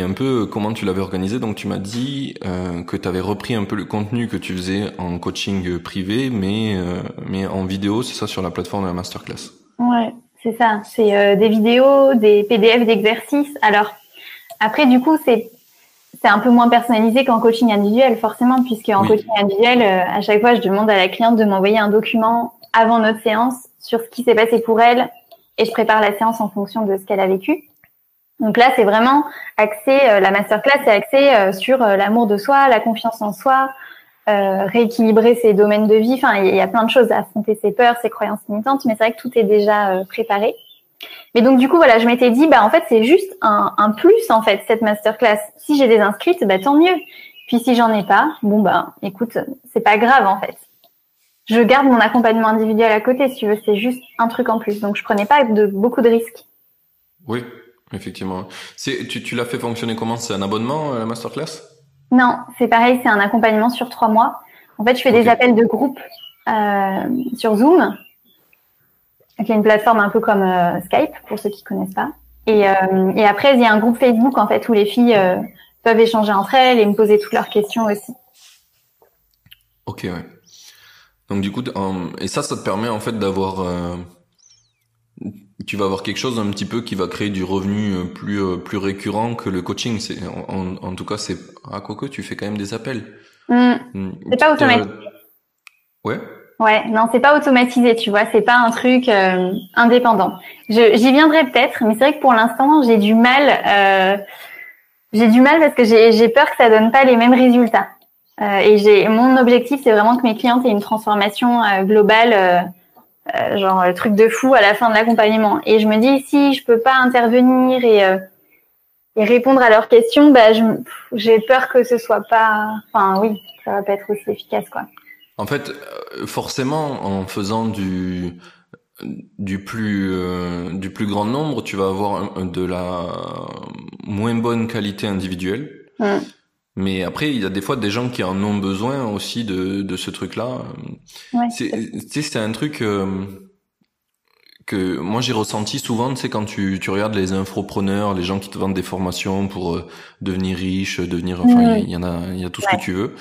un peu comment tu l'avais organisée. Donc tu m'as dit que tu avais repris un peu le contenu que tu faisais en coaching privé, mais en vidéo, c'est ça, sur la plateforme de la masterclass. Ouais, c'est ça. C'est des vidéos, des PDF d'exercices. Alors après, du coup, c'est un peu moins personnalisé qu'en coaching individuel, forcément, puisque en coaching individuel, à chaque fois, je demande à la cliente de m'envoyer un document avant notre séance sur ce qui s'est passé pour elle, et je prépare la séance en fonction de ce qu'elle a vécu. Donc là, c'est vraiment axé, la masterclass est axée sur l'amour de soi, la confiance en soi, rééquilibrer ses domaines de vie. Enfin, il y a plein de choses, à affronter ses peurs, ses croyances limitantes, mais c'est vrai que tout est déjà préparé. Mais donc du coup voilà, je m'étais dit en fait c'est juste un plus en fait cette masterclass. Si j'ai des inscrites, tant mieux. Puis si j'en ai pas, écoute, c'est pas grave en fait. Je garde mon accompagnement individuel à côté, si tu veux, c'est juste un truc en plus. Donc je prenais pas beaucoup de risques. Oui, effectivement. Tu l'as fait fonctionner comment? C'est un abonnement à la masterclass? Non, c'est pareil, c'est un accompagnement sur 3 mois. En fait, je fais des appels de groupe sur Zoom. Il y a une plateforme un peu comme Skype, pour ceux qui connaissent pas. Et après, il y a un groupe Facebook, en fait, où les filles peuvent échanger entre elles et me poser toutes leurs questions aussi. Ok, ouais. Donc, du coup, et ça te permet, en fait, d'avoir... tu vas avoir quelque chose un petit peu qui va créer du revenu plus récurrent que le coaching. En tout cas, c'est... Ah, quoique, tu fais quand même des appels. C'est pas automatique. Ouais. Ouais, non, c'est pas automatisé, tu vois, c'est pas un truc indépendant. J'y viendrai peut-être, mais c'est vrai que pour l'instant, j'ai du mal parce que j'ai peur que ça donne pas les mêmes résultats. Et mon objectif, c'est vraiment que mes clientes aient une transformation globale, genre le truc de fou à la fin de l'accompagnement. Et je me dis, si je peux pas intervenir et répondre à leurs questions, j'ai peur que ce soit pas, ça va pas être aussi efficace, quoi. En fait, forcément, en faisant du plus grand nombre, tu vas avoir de la moins bonne qualité individuelle. Mais après, il y a des fois des gens qui en ont besoin aussi de ce truc-là. Ouais, c'est un truc que moi j'ai ressenti souvent, quand tu regardes les infopreneurs, les gens qui te vendent des formations pour devenir riche, il y a tout ce que tu veux.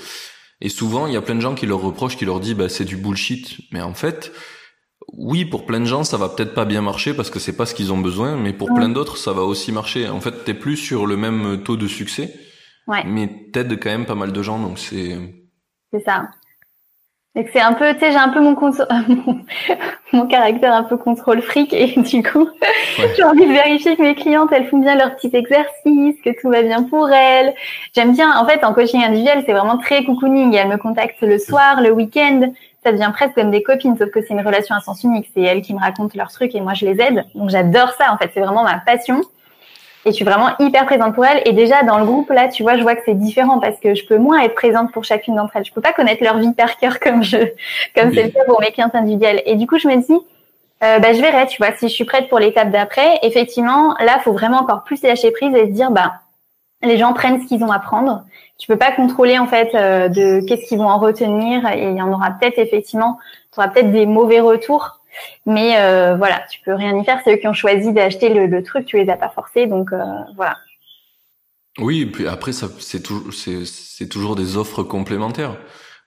Et souvent, il y a plein de gens qui leur reprochent, qui leur disent c'est du bullshit. Mais en fait, oui, pour plein de gens, ça va peut-être pas bien marcher parce que c'est pas ce qu'ils ont besoin, mais pour plein d'autres, ça va aussi marcher. En fait, t'es plus sur le même taux de succès, mais t'aides quand même pas mal de gens, donc c'est ça. Donc c'est un peu, j'ai un peu mon caractère un peu contrôle fric, et du coup, j'ai envie de vérifier que mes clientes, elles font bien leurs petits exercices, que tout va bien pour elles. J'aime bien, en fait, en coaching individuel, c'est vraiment très cocooning. Elles me contactent le soir, le week-end. Ça devient presque comme des copines, sauf que c'est une relation à sens unique. C'est elles qui me racontent leurs trucs et moi, je les aide. Donc, j'adore ça, en fait. C'est vraiment ma passion. Et je suis vraiment hyper présente pour elles. Et déjà, dans le groupe, là, tu vois, je vois que c'est différent parce que je peux moins être présente pour chacune d'entre elles. Je peux pas connaître leur vie par cœur comme c'est le cas pour mes clientes individuelles. Et du coup, je me dis, je verrai, tu vois, si je suis prête pour l'étape d'après. Effectivement, là, faut vraiment encore plus lâcher prise et se dire, les gens prennent ce qu'ils ont à prendre. Tu peux pas contrôler, en fait, de qu'est-ce qu'ils vont en retenir. Et il y en aura peut-être, effectivement, tu auras peut-être des mauvais retours. Mais voilà, tu peux rien y faire. C'est eux qui ont choisi d'acheter le truc, tu les as pas forcés, donc voilà. Oui, et puis après, c'est toujours des offres complémentaires.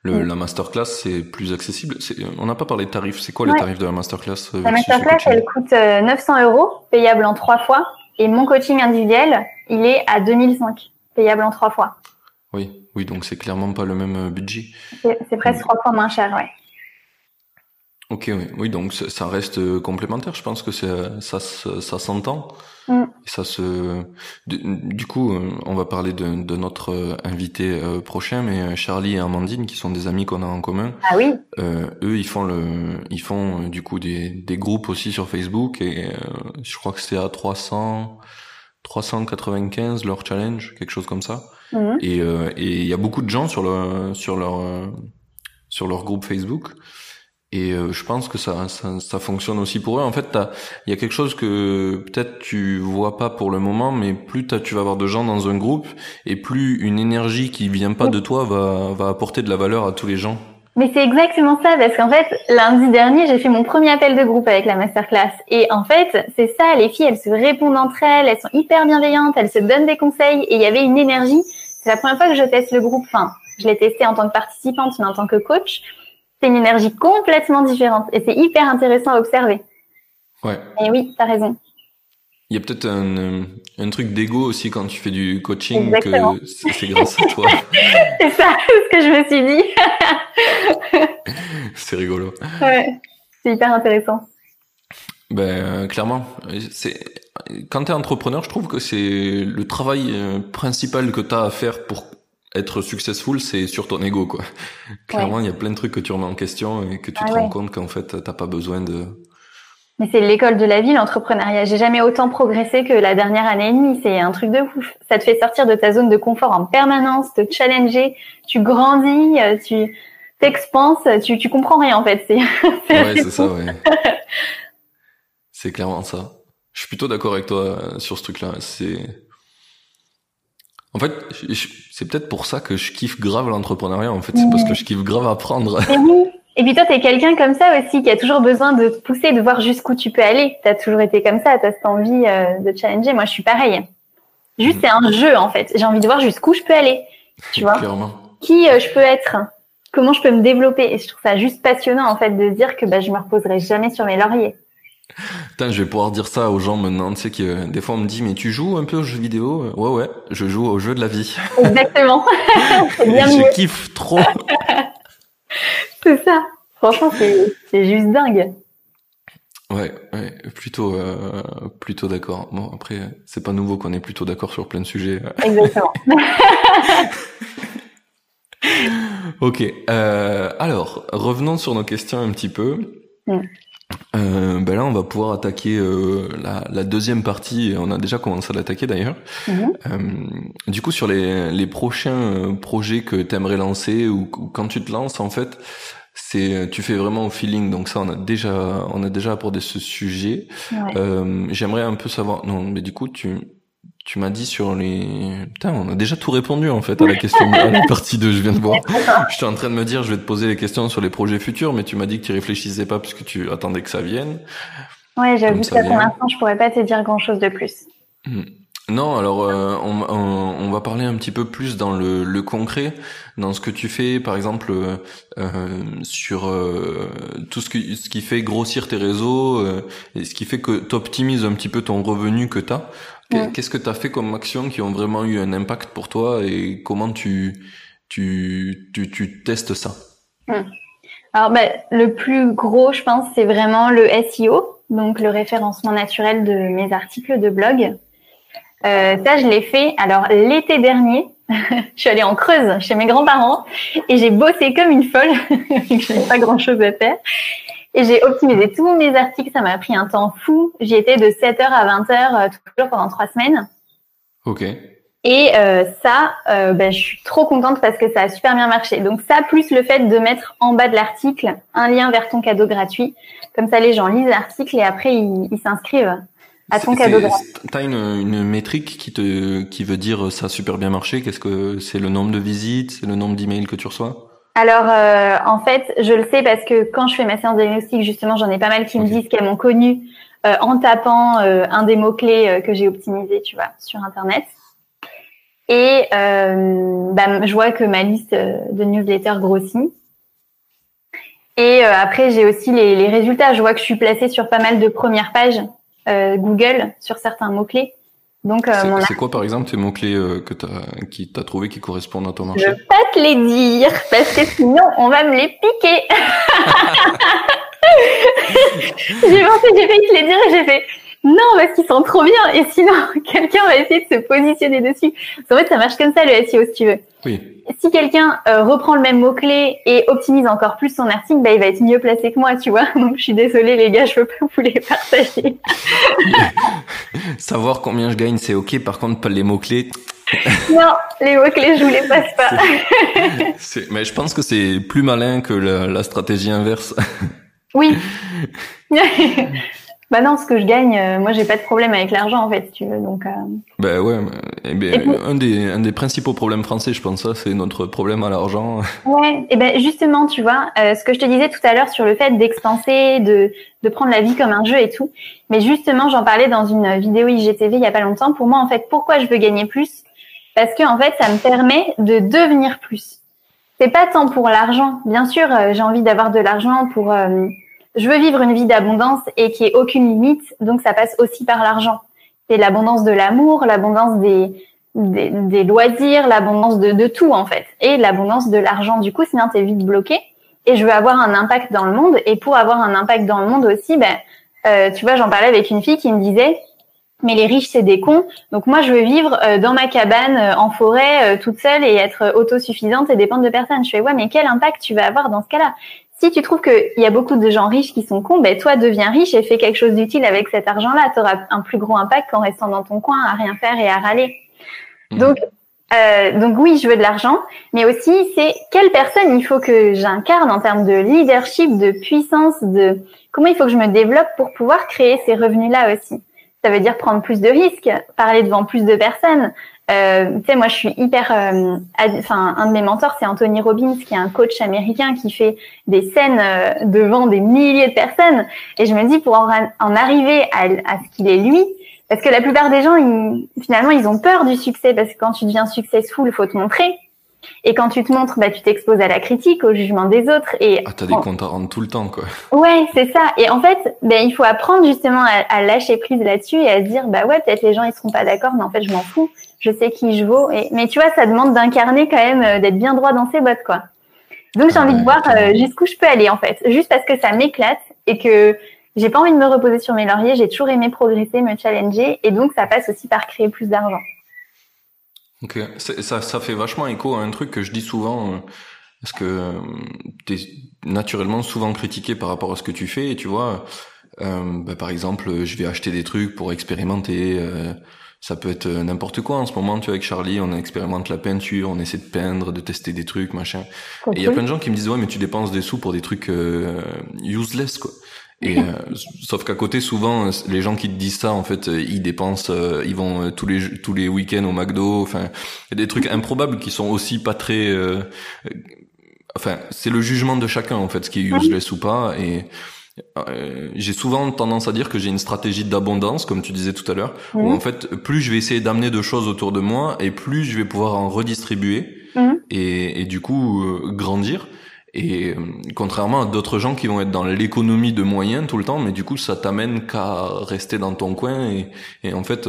La masterclass, c'est plus accessible. On n'a pas parlé de tarifs. C'est quoi les tarifs de la masterclass? La masterclass, elle coûte 900 €, payable en 3 fois. Et mon coaching individuel, il est à 2005, payable en 3 fois. Oui, donc c'est clairement pas le même budget. C'est presque 3 fois moins cher, ouais. Ok, oui. Oui, donc ça reste complémentaire. Je pense que ça s'entend. Mm. Du coup, on va parler de notre invité prochain, mais Charlie et Amandine, qui sont des amis qu'on a en commun. Ah oui. Eux, ils font du coup des groupes aussi sur Facebook, et je crois que c'est à 395 leur challenge, quelque chose comme ça. Mm. Et il y a beaucoup de gens sur leur groupe Facebook. Et je pense que ça fonctionne aussi pour eux. En fait, il y a quelque chose que peut-être tu vois pas pour le moment, mais plus tu vas avoir de gens dans un groupe, et plus une énergie qui vient pas de toi va apporter de la valeur à tous les gens. Mais c'est exactement ça, parce qu'en fait, lundi dernier, j'ai fait mon premier appel de groupe avec la masterclass. Et en fait, c'est ça, les filles, elles se répondent entre elles, elles sont hyper bienveillantes, elles se donnent des conseils, et il y avait une énergie. C'est la première fois que je teste le groupe. Enfin, je l'ai testé en tant que participante, mais en tant que coach. C'est une énergie complètement différente, et c'est hyper intéressant à observer. Ouais. Et oui, t'as raison. Il y a peut-être un truc d'ego aussi quand tu fais du coaching. Exactement. Que c'est grâce à toi. C'est ça, ce que je me suis dit. C'est rigolo. Ouais, c'est hyper intéressant. Ben, clairement. Quand t'es entrepreneur, je trouve que c'est le travail principal que t'as à faire pour être successful, c'est sur ton ego, quoi. Clairement, il y a plein de trucs que tu remets en question et que tu te rends compte qu'en fait, t'as pas besoin de... Mais c'est l'école de la vie, l'entrepreneuriat. J'ai jamais autant progressé que la dernière année et demie. C'est un truc de ouf. Ça te fait sortir de ta zone de confort en permanence, te challenger, tu grandis, tu t'expanses, tu comprends rien, en fait. Ouais, c'est ça, ouais. C'est clairement ça. Je suis plutôt d'accord avec toi sur ce truc-là. En fait, c'est peut-être pour ça que je kiffe grave l'entrepreneuriat, en fait. C'est parce que je kiffe grave apprendre. Et oui. Et puis toi, t'es quelqu'un comme ça aussi, qui a toujours besoin de te pousser, de voir jusqu'où tu peux aller. T'as toujours été comme ça, t'as cette envie de challenger. Moi, je suis pareil. Juste, c'est un jeu, en fait. J'ai envie de voir jusqu'où je peux aller. Tu vois. Clairement. Qui je peux être, comment je peux me développer. Et je trouve ça juste passionnant, en fait, de dire que je me reposerai jamais sur mes lauriers. Putain, je vais pouvoir dire ça aux gens maintenant, tu sais, que des fois on me dit, mais tu joues un peu aux jeux vidéo? Ouais, je joue aux jeux de la vie. Exactement. Je kiffe trop. C'est ça. Franchement, c'est juste dingue. Ouais, plutôt d'accord. Bon, après, c'est pas nouveau qu'on est plutôt d'accord sur plein de sujets. Exactement. Ok. Alors, revenons sur nos questions un petit peu. Ben là, on va pouvoir attaquer la deuxième partie. On a déjà commencé à l'attaquer d'ailleurs. Du coup, sur les prochains projets que t'aimerais lancer, ou quand tu te lances, en fait, tu fais vraiment au feeling. Donc ça, on a déjà abordé ce sujet. Ouais. J'aimerais un peu savoir. Non, mais du coup, tu m'as dit sur les... Putain, on a déjà tout répondu, en fait, à la question, à la partie 2, je viens de voir. J'étais en train de me dire, je vais te poser les questions sur les projets futurs, mais tu m'as dit que tu réfléchissais pas parce que tu attendais que ça vienne. Ouais, j'avoue que pour l'instant, je pourrais pas te dire grand-chose de plus. Non, alors, on va parler un petit peu plus dans le concret, dans ce que tu fais, par exemple, sur tout ce qui fait grossir tes réseaux, et ce qui fait que t'optimises un petit peu ton revenu que t'as. Qu'est-ce que tu as fait comme actions qui ont vraiment eu un impact pour toi, et comment tu testes ça? Alors, le plus gros, je pense, c'est vraiment le SEO, donc le référencement naturel de mes articles de blog. Ça, je l'ai fait, alors, l'été dernier. Je suis allée en Creuse chez mes grands-parents et j'ai bossé comme une folle, je n'ai pas grand-chose à faire. Et j'ai optimisé tous mes articles, ça m'a pris un temps fou. J'y étais de 7h à 20h toujours pendant 3 semaines. Ok. Et je suis trop contente parce que ça a super bien marché. Donc ça, plus le fait de mettre en bas de l'article un lien vers ton cadeau gratuit. Comme ça, les gens lisent l'article et après, ils s'inscrivent à ton cadeau gratuit. T'as une métrique qui veut dire ça a super bien marché. Qu'est-ce que c'est? Le nombre de visites, c'est le nombre d'emails que tu reçois? Alors, en fait, je le sais parce que quand je fais ma séance de diagnostic, justement, j'en ai pas mal qui me disent qu'elles m'ont connue en tapant un des mots-clés que j'ai optimisé, tu vois, sur Internet. Et je vois que ma liste de newsletters grossit. Et après, j'ai aussi les résultats. Je vois que je suis placée sur pas mal de premières pages Google sur certains mots-clés. Donc, c'est quoi, par exemple, tes mots-clés qui t'as trouvé qui correspondent à ton marché? Je vais pas te les dire, parce que sinon, on va me les piquer. J'ai failli te les dire et j'ai fait non parce qu'ils sont trop bien et sinon quelqu'un va essayer de se positionner dessus. En fait, ça marche comme ça le SEO si tu veux. Oui. Si quelqu'un reprend le même mot-clé et optimise encore plus son article, bah, il va être mieux placé que moi, tu vois. Donc, je suis désolée, les gars, je peux pas vous les partager. Savoir combien je gagne, c'est OK. Par contre, pas les mots-clés. Non, les mots-clés, je vous les passe pas. Mais je pense que c'est plus malin que la stratégie inverse. Oui. Bah non, ce que je gagne, moi j'ai pas de problème avec l'argent en fait, si tu veux. Donc. Bah ouais, un des principaux problèmes français, je pense ça, c'est notre problème à l'argent. Ouais, et ben justement, tu vois, ce que je te disais tout à l'heure sur le fait d'expanser, de prendre la vie comme un jeu et tout. Mais justement, j'en parlais dans une vidéo IGTV il y a pas longtemps. Pour moi, en fait, pourquoi je veux gagner plus ? Parce que en fait, ça me permet de devenir plus. C'est pas tant pour l'argent, bien sûr. J'ai envie d'avoir de l'argent pour. Je veux vivre une vie d'abondance et qu'il n'y ait aucune limite, donc ça passe aussi par l'argent. C'est l'abondance de l'amour, l'abondance des loisirs, l'abondance de tout en fait, et l'abondance de l'argent. Du coup, sinon t'es vite bloqué. Et je veux avoir un impact dans le monde. Et pour avoir un impact dans le monde aussi, tu vois, j'en parlais avec une fille qui me disait « Mais les riches, c'est des cons. Donc moi, je veux vivre dans ma cabane, en forêt, toute seule et être autosuffisante et dépendre de personne. » Je fais « Ouais, mais quel impact tu vas avoir dans ce cas-là ?» Si tu trouves qu'il y a beaucoup de gens riches qui sont cons, ben toi deviens riche et fais quelque chose d'utile avec cet argent-là. Tu auras un plus gros impact qu'en restant dans ton coin à rien faire et à râler. Donc oui, je veux de l'argent, mais aussi c'est quelle personne il faut que j'incarne en termes de leadership, de puissance, de comment il faut que je me développe pour pouvoir créer ces revenus-là aussi. Ça veut dire prendre plus de risques, parler devant plus de personnes. Tu sais, moi, je suis hyper... un de mes mentors, c'est Anthony Robbins, qui est un coach américain qui fait des scènes devant des milliers de personnes. Et je me dis, pour en arriver à ce qu'il est lui, parce que la plupart des gens, finalement, ils ont peur du succès, parce que quand tu deviens successful, il faut te montrer. Et quand tu te montres, bah, tu t'exposes à la critique, au jugement des autres. Et t'as des comptes à rendre tout le temps, quoi. Ouais, c'est ça. Et en fait, il faut apprendre justement à lâcher prise là-dessus et à se dire, bah ouais, peut-être les gens, ils seront pas d'accord, mais en fait, je m'en fous. Je sais qui je vaux. Mais tu vois, ça demande d'incarner quand même, d'être bien droit dans ses bottes, quoi. Donc, j'ai envie de voir jusqu'où je peux aller, en fait. Juste parce que ça m'éclate et que j'ai pas envie de me reposer sur mes lauriers. J'ai toujours aimé progresser, me challenger. Et donc, ça passe aussi par créer plus d'argent. Ok, ça fait vachement écho à un truc que je dis souvent, parce que t'es naturellement souvent critiqué par rapport à ce que tu fais, et tu vois, par exemple, je vais acheter des trucs pour expérimenter, ça peut être n'importe quoi en ce moment, tu vois, avec Charlie, on expérimente la peinture, on essaie de peindre, de tester des trucs, machin, okay. Et il y a plein de gens qui me disent « Ouais, mais tu dépenses des sous pour des trucs useless, quoi ». Et sauf qu'à côté, souvent, les gens qui te disent ça, en fait, ils dépensent, ils vont tous les week-ends au McDo. Enfin, il y a des trucs improbables qui sont aussi pas très. C'est le jugement de chacun, en fait, ce qui est useless ou pas. Et j'ai souvent tendance à dire que j'ai une stratégie d'abondance, comme tu disais tout à l'heure, où en fait, plus je vais essayer d'amener de choses autour de moi, et plus je vais pouvoir en redistribuer et du coup grandir. Et contrairement à d'autres gens qui vont être dans l'économie de moyens tout le temps, mais du coup ça t'amène qu'à rester dans ton coin et en fait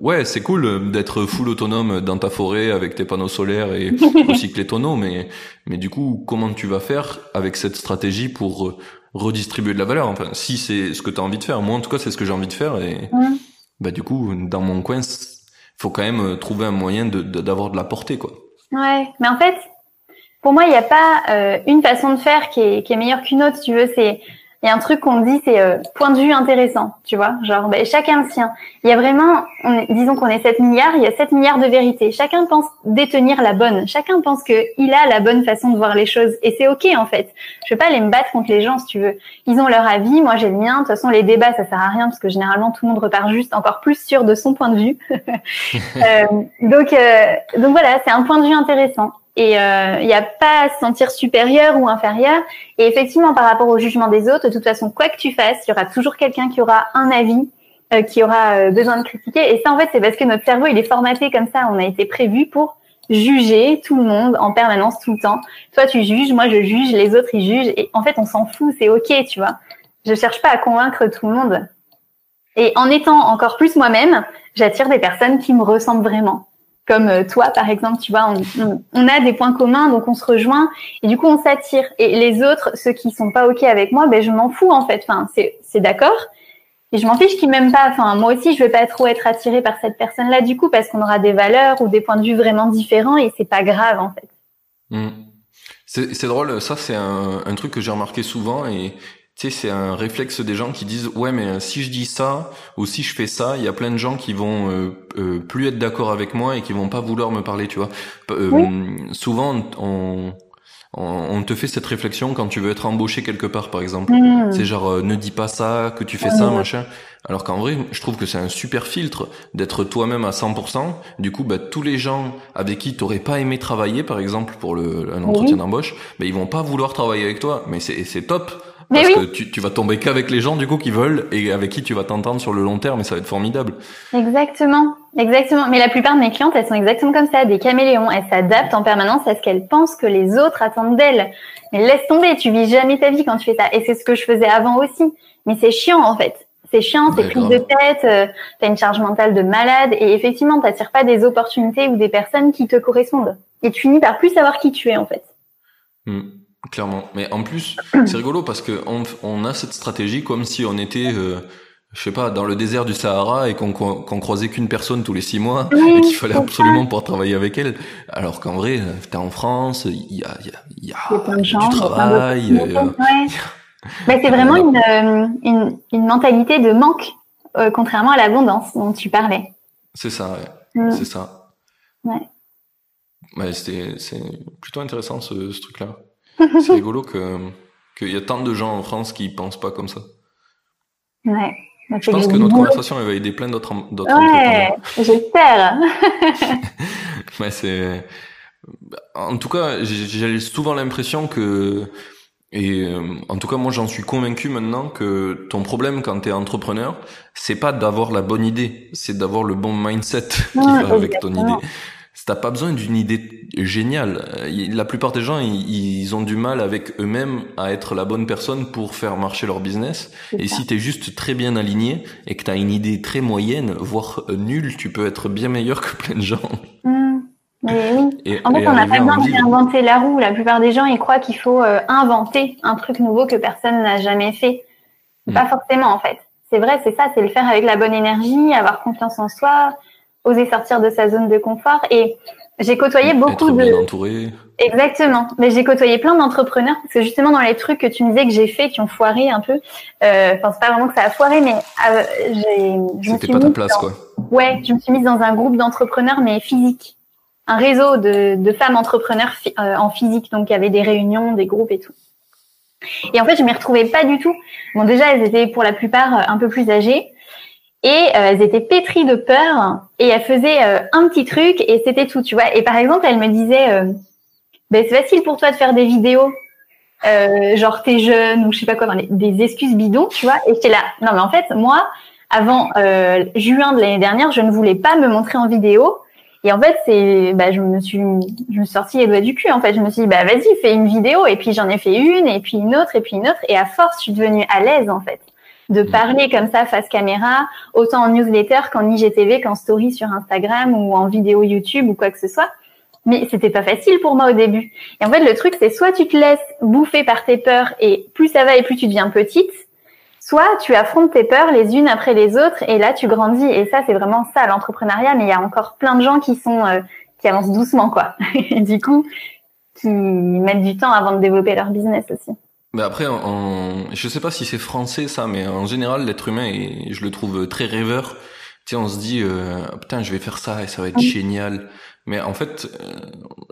ouais, c'est cool d'être full autonome dans ta forêt avec tes panneaux solaires et recycler ton eau, mais du coup comment tu vas faire avec cette stratégie pour redistribuer de la valeur, enfin si c'est ce que tu as envie de faire. Moi en tout cas c'est ce que j'ai envie de faire et du coup dans mon coin faut quand même trouver un moyen d'avoir de la portée, quoi. Ouais, mais en fait pour moi, il n'y a pas une façon de faire qui est meilleure qu'une autre, si tu veux. Il y a un truc qu'on dit, c'est point de vue intéressant, tu vois. Genre, chacun le sien. Il y a vraiment, disons qu'on est 7 milliards, il y a 7 milliards de vérités. Chacun pense détenir la bonne. Chacun pense qu'il a la bonne façon de voir les choses. Et c'est OK, en fait. Je ne vais pas aller me battre contre les gens, si tu veux. Ils ont leur avis, moi j'ai le mien. De toute façon, les débats, ça sert à rien parce que généralement, tout le monde repart juste encore plus sûr de son point de vue. Donc voilà, c'est un point de vue intéressant. Et il n'y a pas à se sentir supérieur ou inférieur. Et effectivement, par rapport au jugement des autres, de toute façon, quoi que tu fasses, il y aura toujours quelqu'un qui aura un avis, qui aura besoin de critiquer. Et ça, en fait, c'est parce que notre cerveau, il est formaté comme ça. On a été prévu pour juger tout le monde en permanence, tout le temps. Toi, tu juges, moi, je juge, les autres, ils jugent. Et en fait, on s'en fout, c'est OK, tu vois. Je cherche pas à convaincre tout le monde. Et en étant encore plus moi-même, j'attire des personnes qui me ressemblent vraiment. comme toi, par exemple, tu vois, on a des points communs, donc on se rejoint et du coup, on s'attire. Et les autres, ceux qui sont pas OK avec moi, ben, je m'en fous, en fait. Enfin, c'est d'accord. Et je m'en fiche qu'ils m'aiment pas. Enfin, moi aussi, je vais pas trop être attirée par cette personne-là, du coup, parce qu'on aura des valeurs ou des points de vue vraiment différents et c'est pas grave, en fait. Mmh. C'est drôle. Ça, c'est un truc que j'ai remarqué souvent et, tu sais, c'est un réflexe des gens qui disent « Ouais, mais si je dis ça ou si je fais ça, il y a plein de gens qui vont plus être d'accord avec moi et qui vont pas vouloir me parler, tu vois. » Oui. Souvent, on te fait cette réflexion quand tu veux être embauché quelque part, par exemple. Mmh. C'est genre « Ne dis pas ça, que tu fais ça, machin. » Alors qu'en vrai, je trouve que c'est un super filtre d'être toi-même à 100%. Du coup, bah, tous les gens avec qui t'aurais pas aimé travailler, par exemple, pour un entretien d'embauche, bah, ils vont pas vouloir travailler avec toi. Mais c'est top. Parce que tu vas tomber qu'avec les gens, du coup, qui veulent et avec qui tu vas t'entendre sur le long terme et ça va être formidable. Exactement. Exactement. Mais la plupart de mes clientes, elles sont exactement comme ça, des caméléons. Elles s'adaptent en permanence à ce qu'elles pensent que les autres attendent d'elles. Mais laisse tomber, tu vis jamais ta vie quand tu fais ça. Et c'est ce que je faisais avant aussi. Mais c'est chiant, en fait. C'est chiant, c'est prise de tête, t'as une charge mentale de malade et effectivement, t'attires pas des opportunités ou des personnes qui te correspondent. Et tu finis par plus savoir qui tu es, en fait. Mm. Clairement, mais en plus c'est rigolo parce que on a cette stratégie comme si on était, je sais pas, dans le désert du Sahara et qu'on croisait qu'une personne tous les 6 mois et qu'il fallait absolument pouvoir travailler avec elle. Alors qu'en vrai, t'es en France, il y a du travail. Bah, c'est vraiment une mentalité de manque, contrairement à l'abondance dont tu parlais. C'est ça, ouais. C'est ça. Ouais. Bah, c'est plutôt intéressant ce truc-là. C'est rigolo qu'il y a tant de gens en France qui pensent pas comme ça. Ouais. Je pense que notre conversation va aider plein d'autres. Ouais, j'espère. Mais c'est, en tout cas, j'ai souvent l'impression que, et en tout cas moi j'en suis convaincu maintenant, que ton problème quand t'es entrepreneur, c'est pas d'avoir la bonne idée, c'est d'avoir le bon mindset qui va avec ton idée. T'as pas besoin d'une idée géniale. La plupart des gens, ils ont du mal avec eux-mêmes à être la bonne personne pour faire marcher leur business. Et si t'es juste très bien aligné et que t'as une idée très moyenne, voire nulle, tu peux être bien meilleur que plein de gens. Mmh. Oui. En fait, on n'a pas besoin d'inventer la roue. La plupart des gens, ils croient qu'il faut inventer un truc nouveau que personne n'a jamais fait. Pas forcément, en fait. C'est vrai, c'est ça, c'est le faire avec la bonne énergie, avoir confiance en soi, oser sortir de sa zone de confort. Et j'ai côtoyé beaucoup de... Bien entouré. Exactement. Mais j'ai côtoyé plein d'entrepreneurs parce que justement dans les trucs que tu me disais que j'ai fait, qui ont foiré un peu, enfin c'est pas vraiment que ça a foiré, mais c'était pas ta place, quoi. Ouais, je me suis mise dans un groupe d'entrepreneurs, mais physique. Un réseau de femmes entrepreneurs en physique. Donc il y avait des réunions, des groupes et tout. Et en fait, je m'y retrouvais pas du tout. Bon, déjà, elles étaient pour la plupart un peu plus âgées. Et elles étaient pétries de peur et elles faisaient un petit truc et c'était tout, tu vois. Et par exemple, elles me disaient ben c'est facile pour toi de faire des vidéos, genre t'es jeune ou je sais pas quoi, des excuses bidons, tu vois. Et j'étais là, non mais en fait, moi, avant juin de l'année dernière, je ne voulais pas me montrer en vidéo. Et en fait, je me suis sortie les doigts du cul, en fait. Je me suis dit, bah vas-y, fais une vidéo. Et puis j'en ai fait une et puis une autre et puis une autre. Et à force, je suis devenue à l'aise, en fait, de parler comme ça face caméra, autant en newsletter qu'en IGTV, qu'en story sur Instagram ou en vidéo YouTube ou quoi que ce soit. Mais c'était pas facile pour moi au début. Et en fait, le truc, c'est soit tu te laisses bouffer par tes peurs et plus ça va et plus tu deviens petite, soit tu affrontes tes peurs les unes après les autres et là, tu grandis. Et ça, c'est vraiment ça, l'entrepreneuriat. Mais il y a encore plein de gens qui avancent doucement, quoi. Et du coup, qui mettent du temps avant de développer leur business aussi. Ben après, je sais pas si c'est français ça, mais en général, l'être humain, je le trouve très rêveur. Tu sais, on se dit, putain, je vais faire ça et ça va être génial. Mais en fait,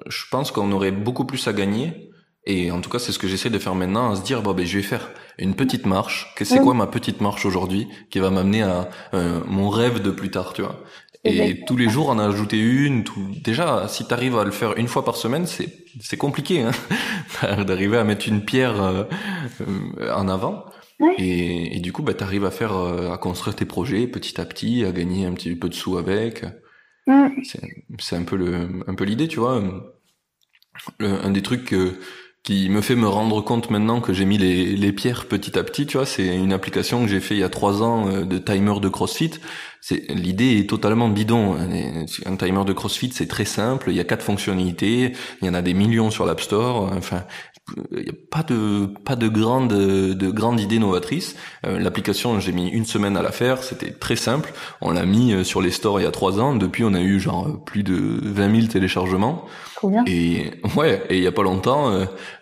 je pense qu'on aurait beaucoup plus à gagner. Et en tout cas, c'est ce que j'essaie de faire maintenant, à se dire, bon, ben, je vais faire une petite marche. Que c'est quoi ma petite marche aujourd'hui qui va m'amener à mon rêve de plus tard, tu vois. Et tous les jours, en ajouter une. Déjà, si t'arrives à le faire une fois par semaine, c'est compliqué, hein, d'arriver à mettre une pierre en avant. Ouais. Et du coup, bah, t'arrives à faire, à construire tes projets petit à petit, à gagner un petit peu de sous avec. C'est un peu l'idée, tu vois. Un des trucs qui me fait me rendre compte maintenant que j'ai mis les pierres petit à petit, tu vois. C'est une application que j'ai fait il y a 3 ans de timer de CrossFit. L'idée est totalement bidon. Un timer de CrossFit, c'est très simple. Il y a 4 fonctionnalités. Il y en a des millions sur l'App Store. Enfin, il n'y a pas de grande idée novatrice. L'application, j'ai mis 1 semaine à la faire. C'était très simple. On l'a mis sur les stores il y a 3 ans. Depuis, on a eu genre plus de 20 000 téléchargements. Combien ? Et il y a pas longtemps,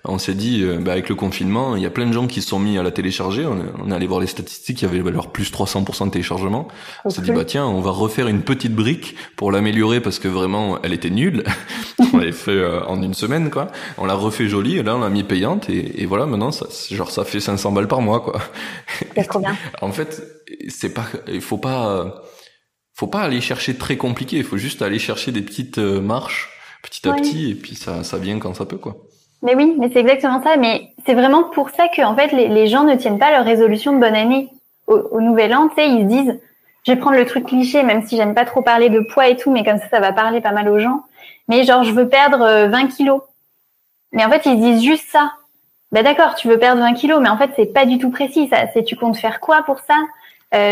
on s'est dit, avec le confinement, il y a plein de gens qui se sont mis à la télécharger. On est allé voir les statistiques. Il y avait valeur plus 300% de téléchargement. Okay. On s'est dit, on va refaire une petite brique pour l'améliorer parce que vraiment, elle était nulle. On l'avait fait en 1 semaine, quoi. On l'a refait jolie. Et là, on l'a mis payante. Et voilà, maintenant, ça fait 500 balles par mois, quoi. C'est combien ? En fait, il faut pas aller chercher très compliqué. Il faut juste aller chercher des petites marches petit à petit. Et puis, ça vient quand ça peut, quoi. Mais oui, mais c'est exactement ça. Mais c'est vraiment pour ça que, en fait, les gens ne tiennent pas leur résolution de bonne année. Au nouvel an, ils se disent, je vais prendre le truc cliché, même si j'aime pas trop parler de poids et tout, mais comme ça va parler pas mal aux gens. Mais genre, je veux perdre 20 kilos. Mais en fait, ils se disent juste ça. Bah d'accord, tu veux perdre 20 kilos, mais en fait, c'est pas du tout précis, ça. C'est tu comptes faire quoi pour ça?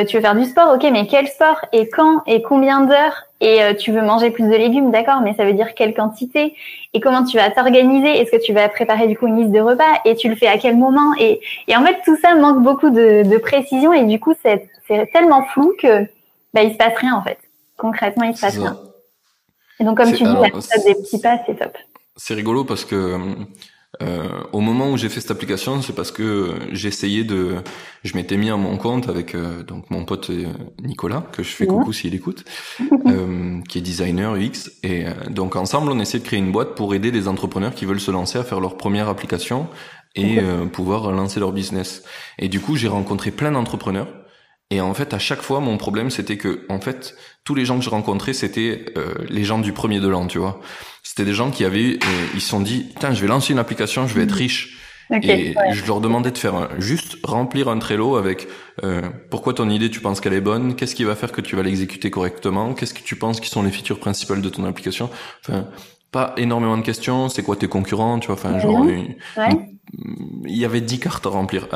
Tu veux faire du sport, ok, mais quel sport? Et quand? Et combien d'heures? Et tu veux manger plus de légumes, d'accord, mais ça veut dire quelle quantité? Et comment tu vas t'organiser? Est-ce que tu vas préparer du coup une liste de repas? Et tu le fais à quel moment? Et en fait, tout ça manque beaucoup de précision et du coup, c'est tellement flou que il se passe rien en fait. Concrètement, il se passe rien. Et donc, comme tu dis, la méthode des petits pas, c'est top. C'est rigolo parce que au moment où j'ai fait cette application, c'est parce que je m'étais mis à mon compte avec donc mon pote Nicolas, que je fais coucou s'il écoute, qui est designer UX, et donc ensemble on essaie de créer une boîte pour aider des entrepreneurs qui veulent se lancer à faire leur première application et pouvoir lancer leur business. Et du coup, j'ai rencontré plein d'entrepreneurs. Et en fait, à chaque fois, mon problème, c'était que, en fait, tous les gens que je rencontrais, c'était les gens du premier de l'an, tu vois. C'était des gens qui avaient, ils se sont dit, putain, je vais lancer une application, je vais être riche. Okay, et je leur demandais de faire juste remplir un Trello avec pourquoi ton idée, tu penses qu'elle est bonne, qu'est-ce qui va faire que tu vas l'exécuter correctement, qu'est-ce que tu penses qui sont les features principales de ton application. Enfin, pas énormément de questions, c'est quoi tes concurrents, tu vois. Enfin, genre, il y avait 10 cartes à remplir.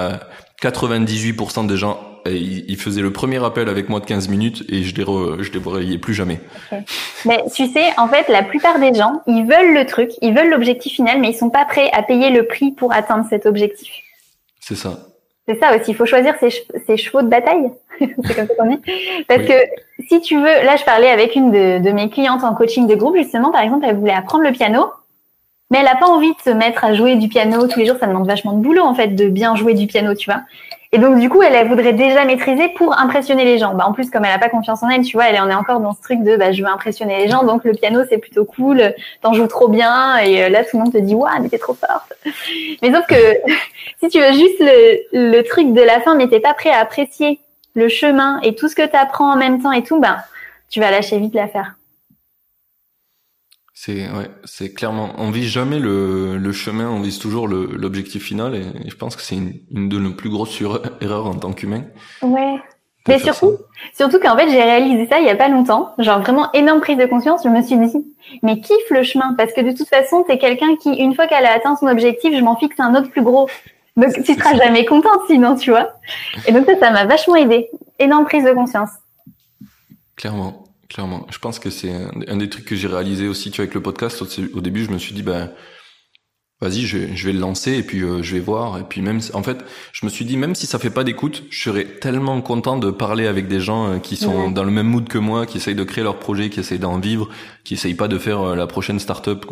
98% des gens, ils faisaient le premier appel avec moi de 15 minutes et je les voyais plus jamais. Okay. Mais tu sais, en fait, la plupart des gens, ils veulent le truc, ils veulent l'objectif final, mais ils sont pas prêts à payer le prix pour atteindre cet objectif. C'est ça. C'est ça aussi, il faut choisir ses chevaux de bataille. C'est comme ça qu'on dit. Parce que si tu veux, là, je parlais avec une de mes clientes en coaching de groupe, justement, par exemple, elle voulait apprendre le piano. Mais elle n'a pas envie de se mettre à jouer du piano tous les jours. Ça demande vachement de boulot, en fait, de bien jouer du piano, tu vois. Et donc, du coup, elle voudrait déjà maîtriser pour impressionner les gens. Bah, en plus, comme elle n'a pas confiance en elle, tu vois, elle en est encore dans ce truc de je veux impressionner les gens, donc le piano, c'est plutôt cool, t'en joues trop bien. Et là, tout le monde te dit « Waouh, mais t'es trop forte !» Mais sauf que si tu veux juste le truc de la fin, mais t'es pas prêt à apprécier le chemin et tout ce que t'apprends en même temps et tout, tu vas lâcher vite l'affaire. C'est clairement, on vise jamais le chemin, on vise toujours l'objectif final et je pense que c'est une de nos plus grosses erreurs en tant qu'humain. Ouais. Mais surtout qu'en fait, j'ai réalisé ça il y a pas longtemps, genre vraiment énorme prise de conscience, je me suis dit, mais kiffe le chemin, parce que de toute façon, t'es quelqu'un qui, une fois qu'elle a atteint son objectif, je m'en fixe un autre plus gros. Donc, tu seras jamais contente sinon, tu vois. Et donc ça m'a vachement aidé. Énorme prise de conscience. Clairement. Je pense que c'est un des trucs que j'ai réalisé aussi, tu vois, avec le podcast. Au début, je me suis dit, vas-y, je vais le lancer et puis je vais voir. Et puis même, en fait, je me suis dit, même si ça fait pas d'écoute, je serais tellement content de parler avec des gens qui sont dans le même mood que moi, qui essayent de créer leur projet, qui essayent d'en vivre, qui essayent pas de faire la prochaine start-up.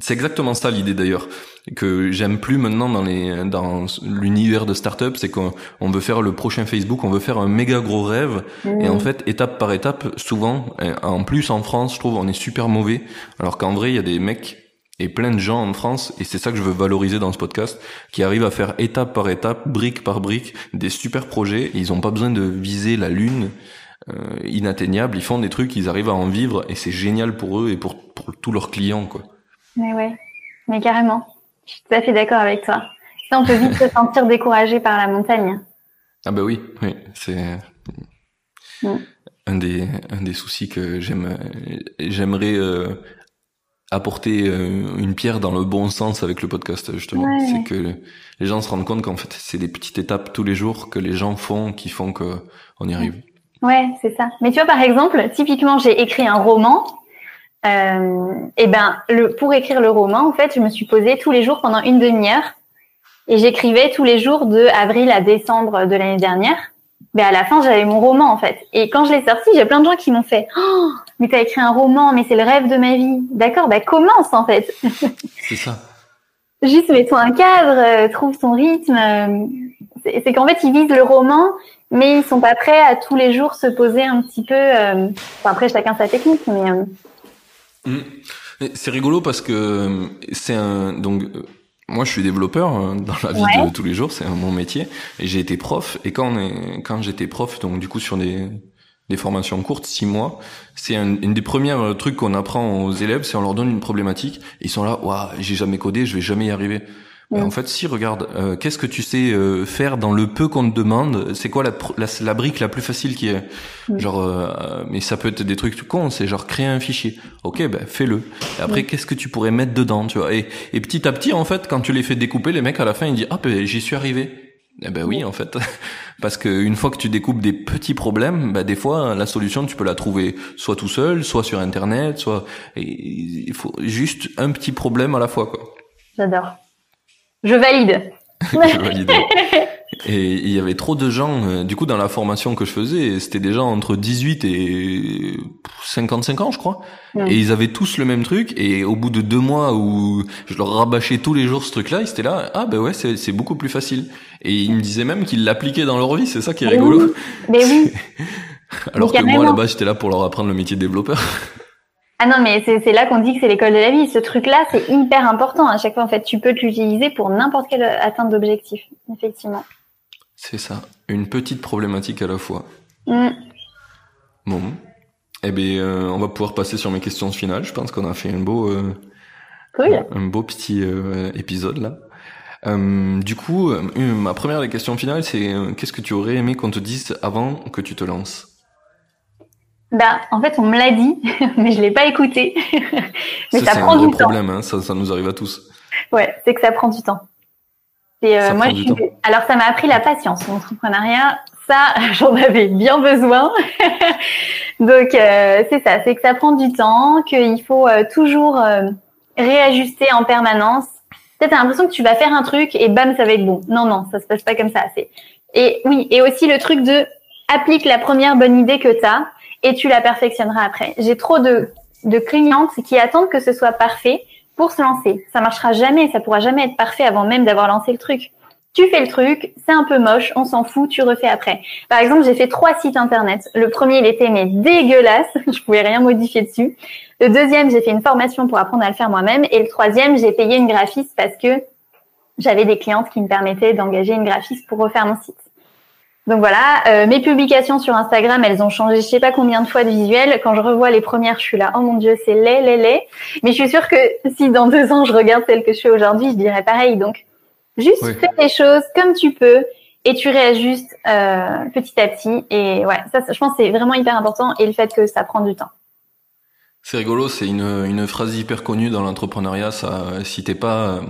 C'est exactement ça l'idée d'ailleurs que j'aime plus maintenant dans l'univers de start-up, c'est qu'on veut faire le prochain Facebook, on veut faire un méga gros rêve. Et en fait, étape par étape, souvent, en plus en France, je trouve, on est super mauvais. Alors qu'en vrai, il y a des mecs et plein de gens en France, et c'est ça que je veux valoriser dans ce podcast, qui arrivent à faire étape par étape, brique par brique, des super projets. Ils ont pas besoin de viser la lune inatteignable. Ils font des trucs, ils arrivent à en vivre, et c'est génial pour eux et pour tous leurs clients, quoi. Mais ouais, mais carrément. Je suis tout à fait d'accord avec toi. Ça, on peut vite se sentir découragé par la montagne. Ah bah oui, c'est... un des soucis que j'aimerais apporter une pierre dans le bon sens avec le podcast, justement. Ouais. C'est que les gens se rendent compte qu'en fait, c'est des petites étapes tous les jours que les gens font, qui font qu'on y arrive. Ouais, c'est ça. Mais tu vois, par exemple, typiquement, j'ai écrit un roman. Et ben, pour écrire le roman, en fait, je me suis posée tous les jours pendant une demi-heure et j'écrivais tous les jours de avril à décembre de l'année dernière. Ben à la fin, j'avais mon roman, en fait. Et quand je l'ai sorti, j'ai plein de gens qui m'ont fait « Oh, mais t'as écrit un roman, mais c'est le rêve de ma vie. » D'accord, ben commence, en fait. C'est ça. Juste mets-toi un cadre, trouve ton rythme. C'est qu'en fait, ils visent le roman, mais ils sont pas prêts à tous les jours se poser un petit peu. Enfin, après, chacun sa technique, mais... C'est rigolo parce que c'est un... Donc, moi, je suis développeur dans la vie de tous les jours, c'est mon métier. Et j'ai été prof. Et quand j'étais prof, donc du coup sur des formations courtes, 6 mois, c'est une des premières trucs qu'on apprend aux élèves, c'est on leur donne une problématique. Ils sont là, waouh, j'ai jamais codé, je vais jamais y arriver. Ouais. En fait, si regarde, qu'est-ce que tu sais faire dans le peu qu'on te demande? C'est quoi la brique la plus facile qui est? Genre, mais ça peut être des trucs tout cons. C'est genre créer un fichier. Ok, ben fais-le. Et après, qu'est-ce que tu pourrais mettre dedans, tu vois? Et petit à petit, en fait, quand tu les fais découper, les mecs à la fin ils disent ah ben j'y suis arrivé. Eh ben oui, en fait, parce que une fois que tu découpes des petits problèmes, ben des fois la solution tu peux la trouver soit tout seul, soit sur internet, soit il faut juste un petit problème à la fois, quoi. J'adore. Je valide. Je valide. Et il y avait trop de gens, du coup, dans la formation que je faisais, c'était des gens entre 18 et 55 ans, je crois. Mmh. Et ils avaient tous le même truc. Et au bout de 2 mois où je leur rabâchais tous les jours ce truc-là, ils étaient là, ah ben ouais, c'est beaucoup plus facile. Et ils me disaient même qu'ils l'appliquaient dans leur vie, c'est ça qui est rigolo. Mais oui. Alors que moi, là-bas, j'étais là pour leur apprendre le métier de développeur. Ah non, mais c'est là qu'on dit que c'est l'école de la vie. Ce truc-là, c'est hyper important. À chaque fois, en fait, tu peux l'utiliser pour n'importe quelle atteinte d'objectif, effectivement. C'est ça. Une petite problématique à la fois. Mm. Bon. Eh bien, on va pouvoir passer sur mes questions finales. Je pense qu'on a fait un beau petit épisode, là. Du coup, ma première des questions finales, c'est qu'est-ce que tu aurais aimé qu'on te dise avant que tu te lances? Bah, en fait, on me l'a dit, mais je l'ai pas écouté. Mais ça prend du temps. C'est un gros problème, hein. Ça nous arrive à tous. Ouais, c'est que ça prend du temps. Et moi, alors ça m'a appris la patience, l'entrepreneuriat. Ça, j'en avais bien besoin. Donc c'est ça, c'est que ça prend du temps, qu'il faut toujours réajuster en permanence. Peut-être t'as l'impression que tu vas faire un truc et bam, ça va être bon. Non, ça se passe pas comme ça. Et aussi le truc de applique la première bonne idée que t'as. Et tu la perfectionneras après. J'ai trop de clientes qui attendent que ce soit parfait pour se lancer. Ça marchera jamais, ça pourra jamais être parfait avant même d'avoir lancé le truc. Tu fais le truc, c'est un peu moche, on s'en fout, tu refais après. Par exemple, j'ai fait 3 sites internet. Le premier, il était mais dégueulasse, je pouvais rien modifier dessus. Le deuxième, j'ai fait une formation pour apprendre à le faire moi-même. Et le troisième, j'ai payé une graphiste parce que j'avais des clientes qui me permettaient d'engager une graphiste pour refaire mon site. Donc voilà, mes publications sur Instagram, elles ont changé je sais pas combien de fois de visuel. Quand je revois les premières, je suis là, oh mon Dieu, c'est laid. Mais je suis sûre que si dans 2 ans, je regarde celle que je fais aujourd'hui, je dirais pareil. Donc, juste fais les choses comme tu peux et tu réajustes petit à petit. Et ouais, ça, je pense que c'est vraiment hyper important et le fait que ça prend du temps. C'est rigolo, c'est une phrase hyper connue dans l'entrepreneuriat. Ça, si t'as pas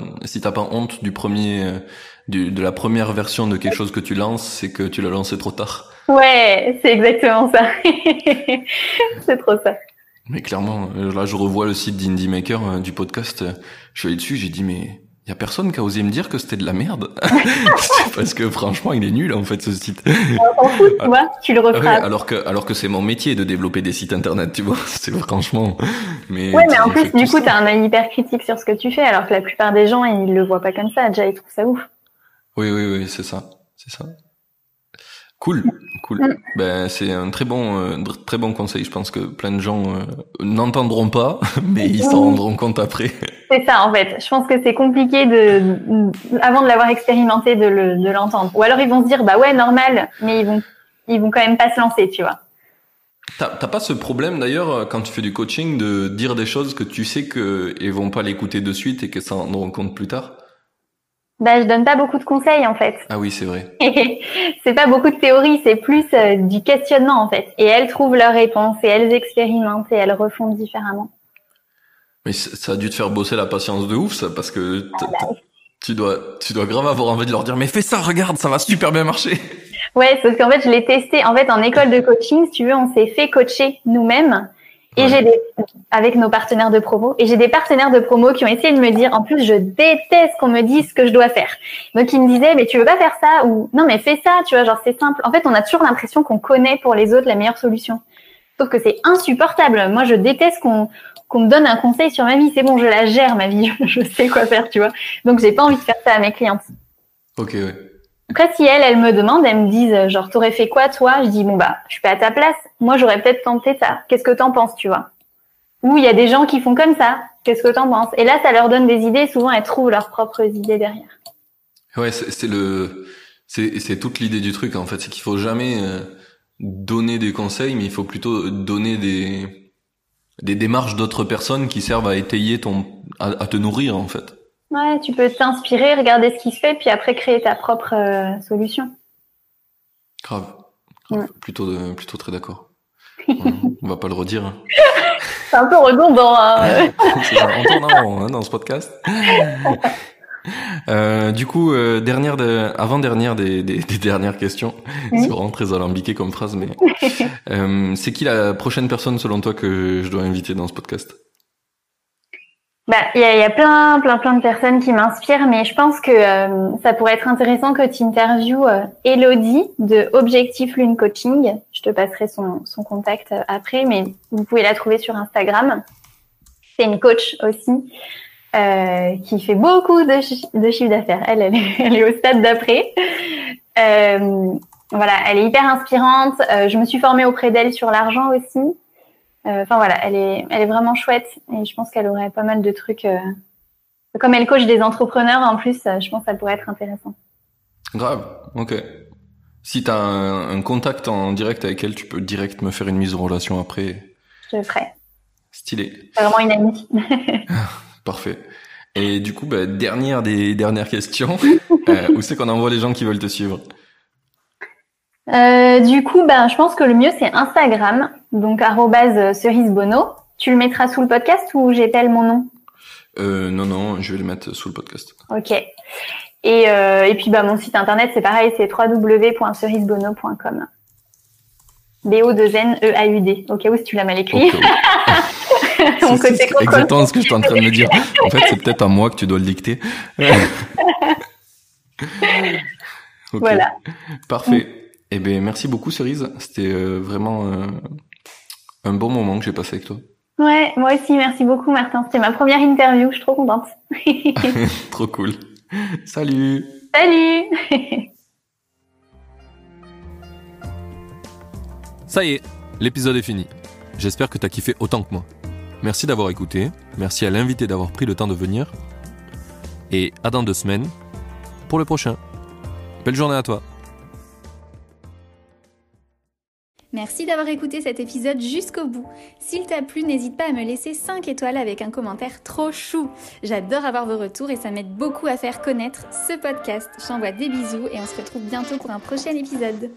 honte du de la première version de quelque chose que tu lances, c'est que tu l'as lancé trop tard. Ouais, c'est exactement ça. C'est trop ça. Mais clairement, là, je revois le site d'Indie Maker du podcast. Je suis allé dessus, j'ai dit mais y a personne qui a osé me dire que c'était de la merde. Parce que franchement, il est nul en fait ce site. On s'en fout, tu vois, tu le referas. Ouais, alors que c'est mon métier de développer des sites internet, tu vois. C'est franchement. Mais ouais, mais en plus, du coup, t'as un œil hyper critique sur ce que tu fais, alors que la plupart des gens ils le voient pas comme ça. Déjà, ils trouvent ça ouf. Oui, c'est ça. Cool. Mm. Ben c'est un très bon conseil. Je pense que plein de gens n'entendront pas, mais ils s'en rendront compte après. C'est ça en fait. Je pense que c'est compliqué avant de l'avoir expérimenté de l'entendre. Ou alors ils vont se dire bah ouais normal, mais ils vont quand même pas se lancer, tu vois. T'as pas ce problème d'ailleurs quand tu fais du coaching de dire des choses que tu sais que ils vont pas l'écouter de suite et que s'en rendront compte plus tard? Bah, je donne pas beaucoup de conseils, en fait. Ah oui, c'est vrai. C'est pas beaucoup de théorie, c'est plus du questionnement, en fait. Et elles trouvent leurs réponses, et elles expérimentent, et elles refont différemment. Mais ça a dû te faire bosser la patience de ouf, ça, parce que tu dois grave avoir envie de leur dire, mais fais ça, regarde, ça va super bien marcher. Ouais, sauf qu'en fait, je l'ai testé. En fait, en école de coaching, si tu veux, on s'est fait coacher nous-mêmes. Et avec nos partenaires de promo. Et j'ai des partenaires de promo qui ont essayé de me dire, en plus, je déteste qu'on me dise ce que je dois faire. Donc, ils me disaient, mais tu veux pas faire ça? Ou, non, mais fais ça, tu vois, genre, c'est simple. En fait, on a toujours l'impression qu'on connaît pour les autres la meilleure solution. Sauf que c'est insupportable. Moi, je déteste qu'on me donne un conseil sur ma vie. C'est bon, je la gère, ma vie. Je sais quoi faire, tu vois. Donc, j'ai pas envie de faire ça à mes clientes. Ok, ouais. Après, si elles me demandent, elles me disent, genre, t'aurais fait quoi, toi? Je dis, bon, bah, je suis pas à ta place. Moi, j'aurais peut-être tenté ça. Qu'est-ce que t'en penses, tu vois? Ou il y a des gens qui font comme ça. Qu'est-ce que t'en penses? Et là, ça leur donne des idées. Souvent, elles trouvent leurs propres idées derrière. Ouais, c'est toute l'idée du truc, en fait. C'est qu'il faut jamais donner des conseils, mais il faut plutôt donner des démarches d'autres personnes qui servent à étayer à te nourrir, en fait. Ouais, tu peux t'inspirer, regarder ce qui se fait, puis après créer ta propre solution. Grave. Ouais. Plutôt très d'accord. On va pas le redire. Hein. C'est un peu redondant. Hein. On tourne en rond hein, dans ce podcast. Du coup, avant-dernière des dernières questions. Mmh. C'est vraiment très alambiqué comme phrase, mais c'est qui la prochaine personne selon toi que je dois inviter dans ce podcast? Bah, il y a plein de personnes qui m'inspirent, mais je pense que ça pourrait être intéressant que tu interviewes Elodie de Objectif Lune Coaching. Je te passerai son contact après, mais vous pouvez la trouver sur Instagram. C'est une coach aussi qui fait beaucoup de chiffre d'affaires. Elle est au stade d'après. Voilà, elle est hyper inspirante. Je me suis formée auprès d'elle sur l'argent aussi. Enfin voilà, elle est vraiment chouette et je pense qu'elle aurait pas mal de trucs. Comme elle coach des entrepreneurs en plus, je pense que ça pourrait être intéressant. Grave, ok. Si t'as un contact en direct avec elle, tu peux direct me faire une mise en relation après. Je le ferai. Stylé. C'est vraiment une amie. Parfait. Et du coup, bah, dernières questions. Où c'est qu'on envoie les gens qui veulent te suivre? Du coup, ben, je pense que le mieux, c'est Instagram. Donc, @cerisebono. Tu le mettras sous le podcast ou j'épelle mon nom? Non, je vais le mettre sous le podcast. Ok. Et puis, ben, mon site internet, c'est pareil, c'est www.cerisebono.com. B-O-2-N-E-A-U-D. Au cas où, si tu l'as mal écrit. Okay. C'est exactement ce que je suis en train de me dire. En fait, c'est peut-être à moi que tu dois le dicter. Okay. Voilà. Parfait. Eh bien, merci beaucoup, Cerise. C'était vraiment un bon moment que j'ai passé avec toi. Ouais, moi aussi, merci beaucoup, Martin. C'était ma première interview, je suis trop contente. Trop cool. Salut. Salut. Ça y est, l'épisode est fini. J'espère que t'as kiffé autant que moi. Merci d'avoir écouté, merci à l'invité d'avoir pris le temps de venir. Et à dans 2 semaines pour le prochain. Belle journée à toi. Merci d'avoir écouté cet épisode jusqu'au bout. S'il t'a plu, n'hésite pas à me laisser 5 étoiles avec un commentaire trop chou. J'adore avoir vos retours et ça m'aide beaucoup à faire connaître ce podcast. Je t'envoie des bisous et on se retrouve bientôt pour un prochain épisode.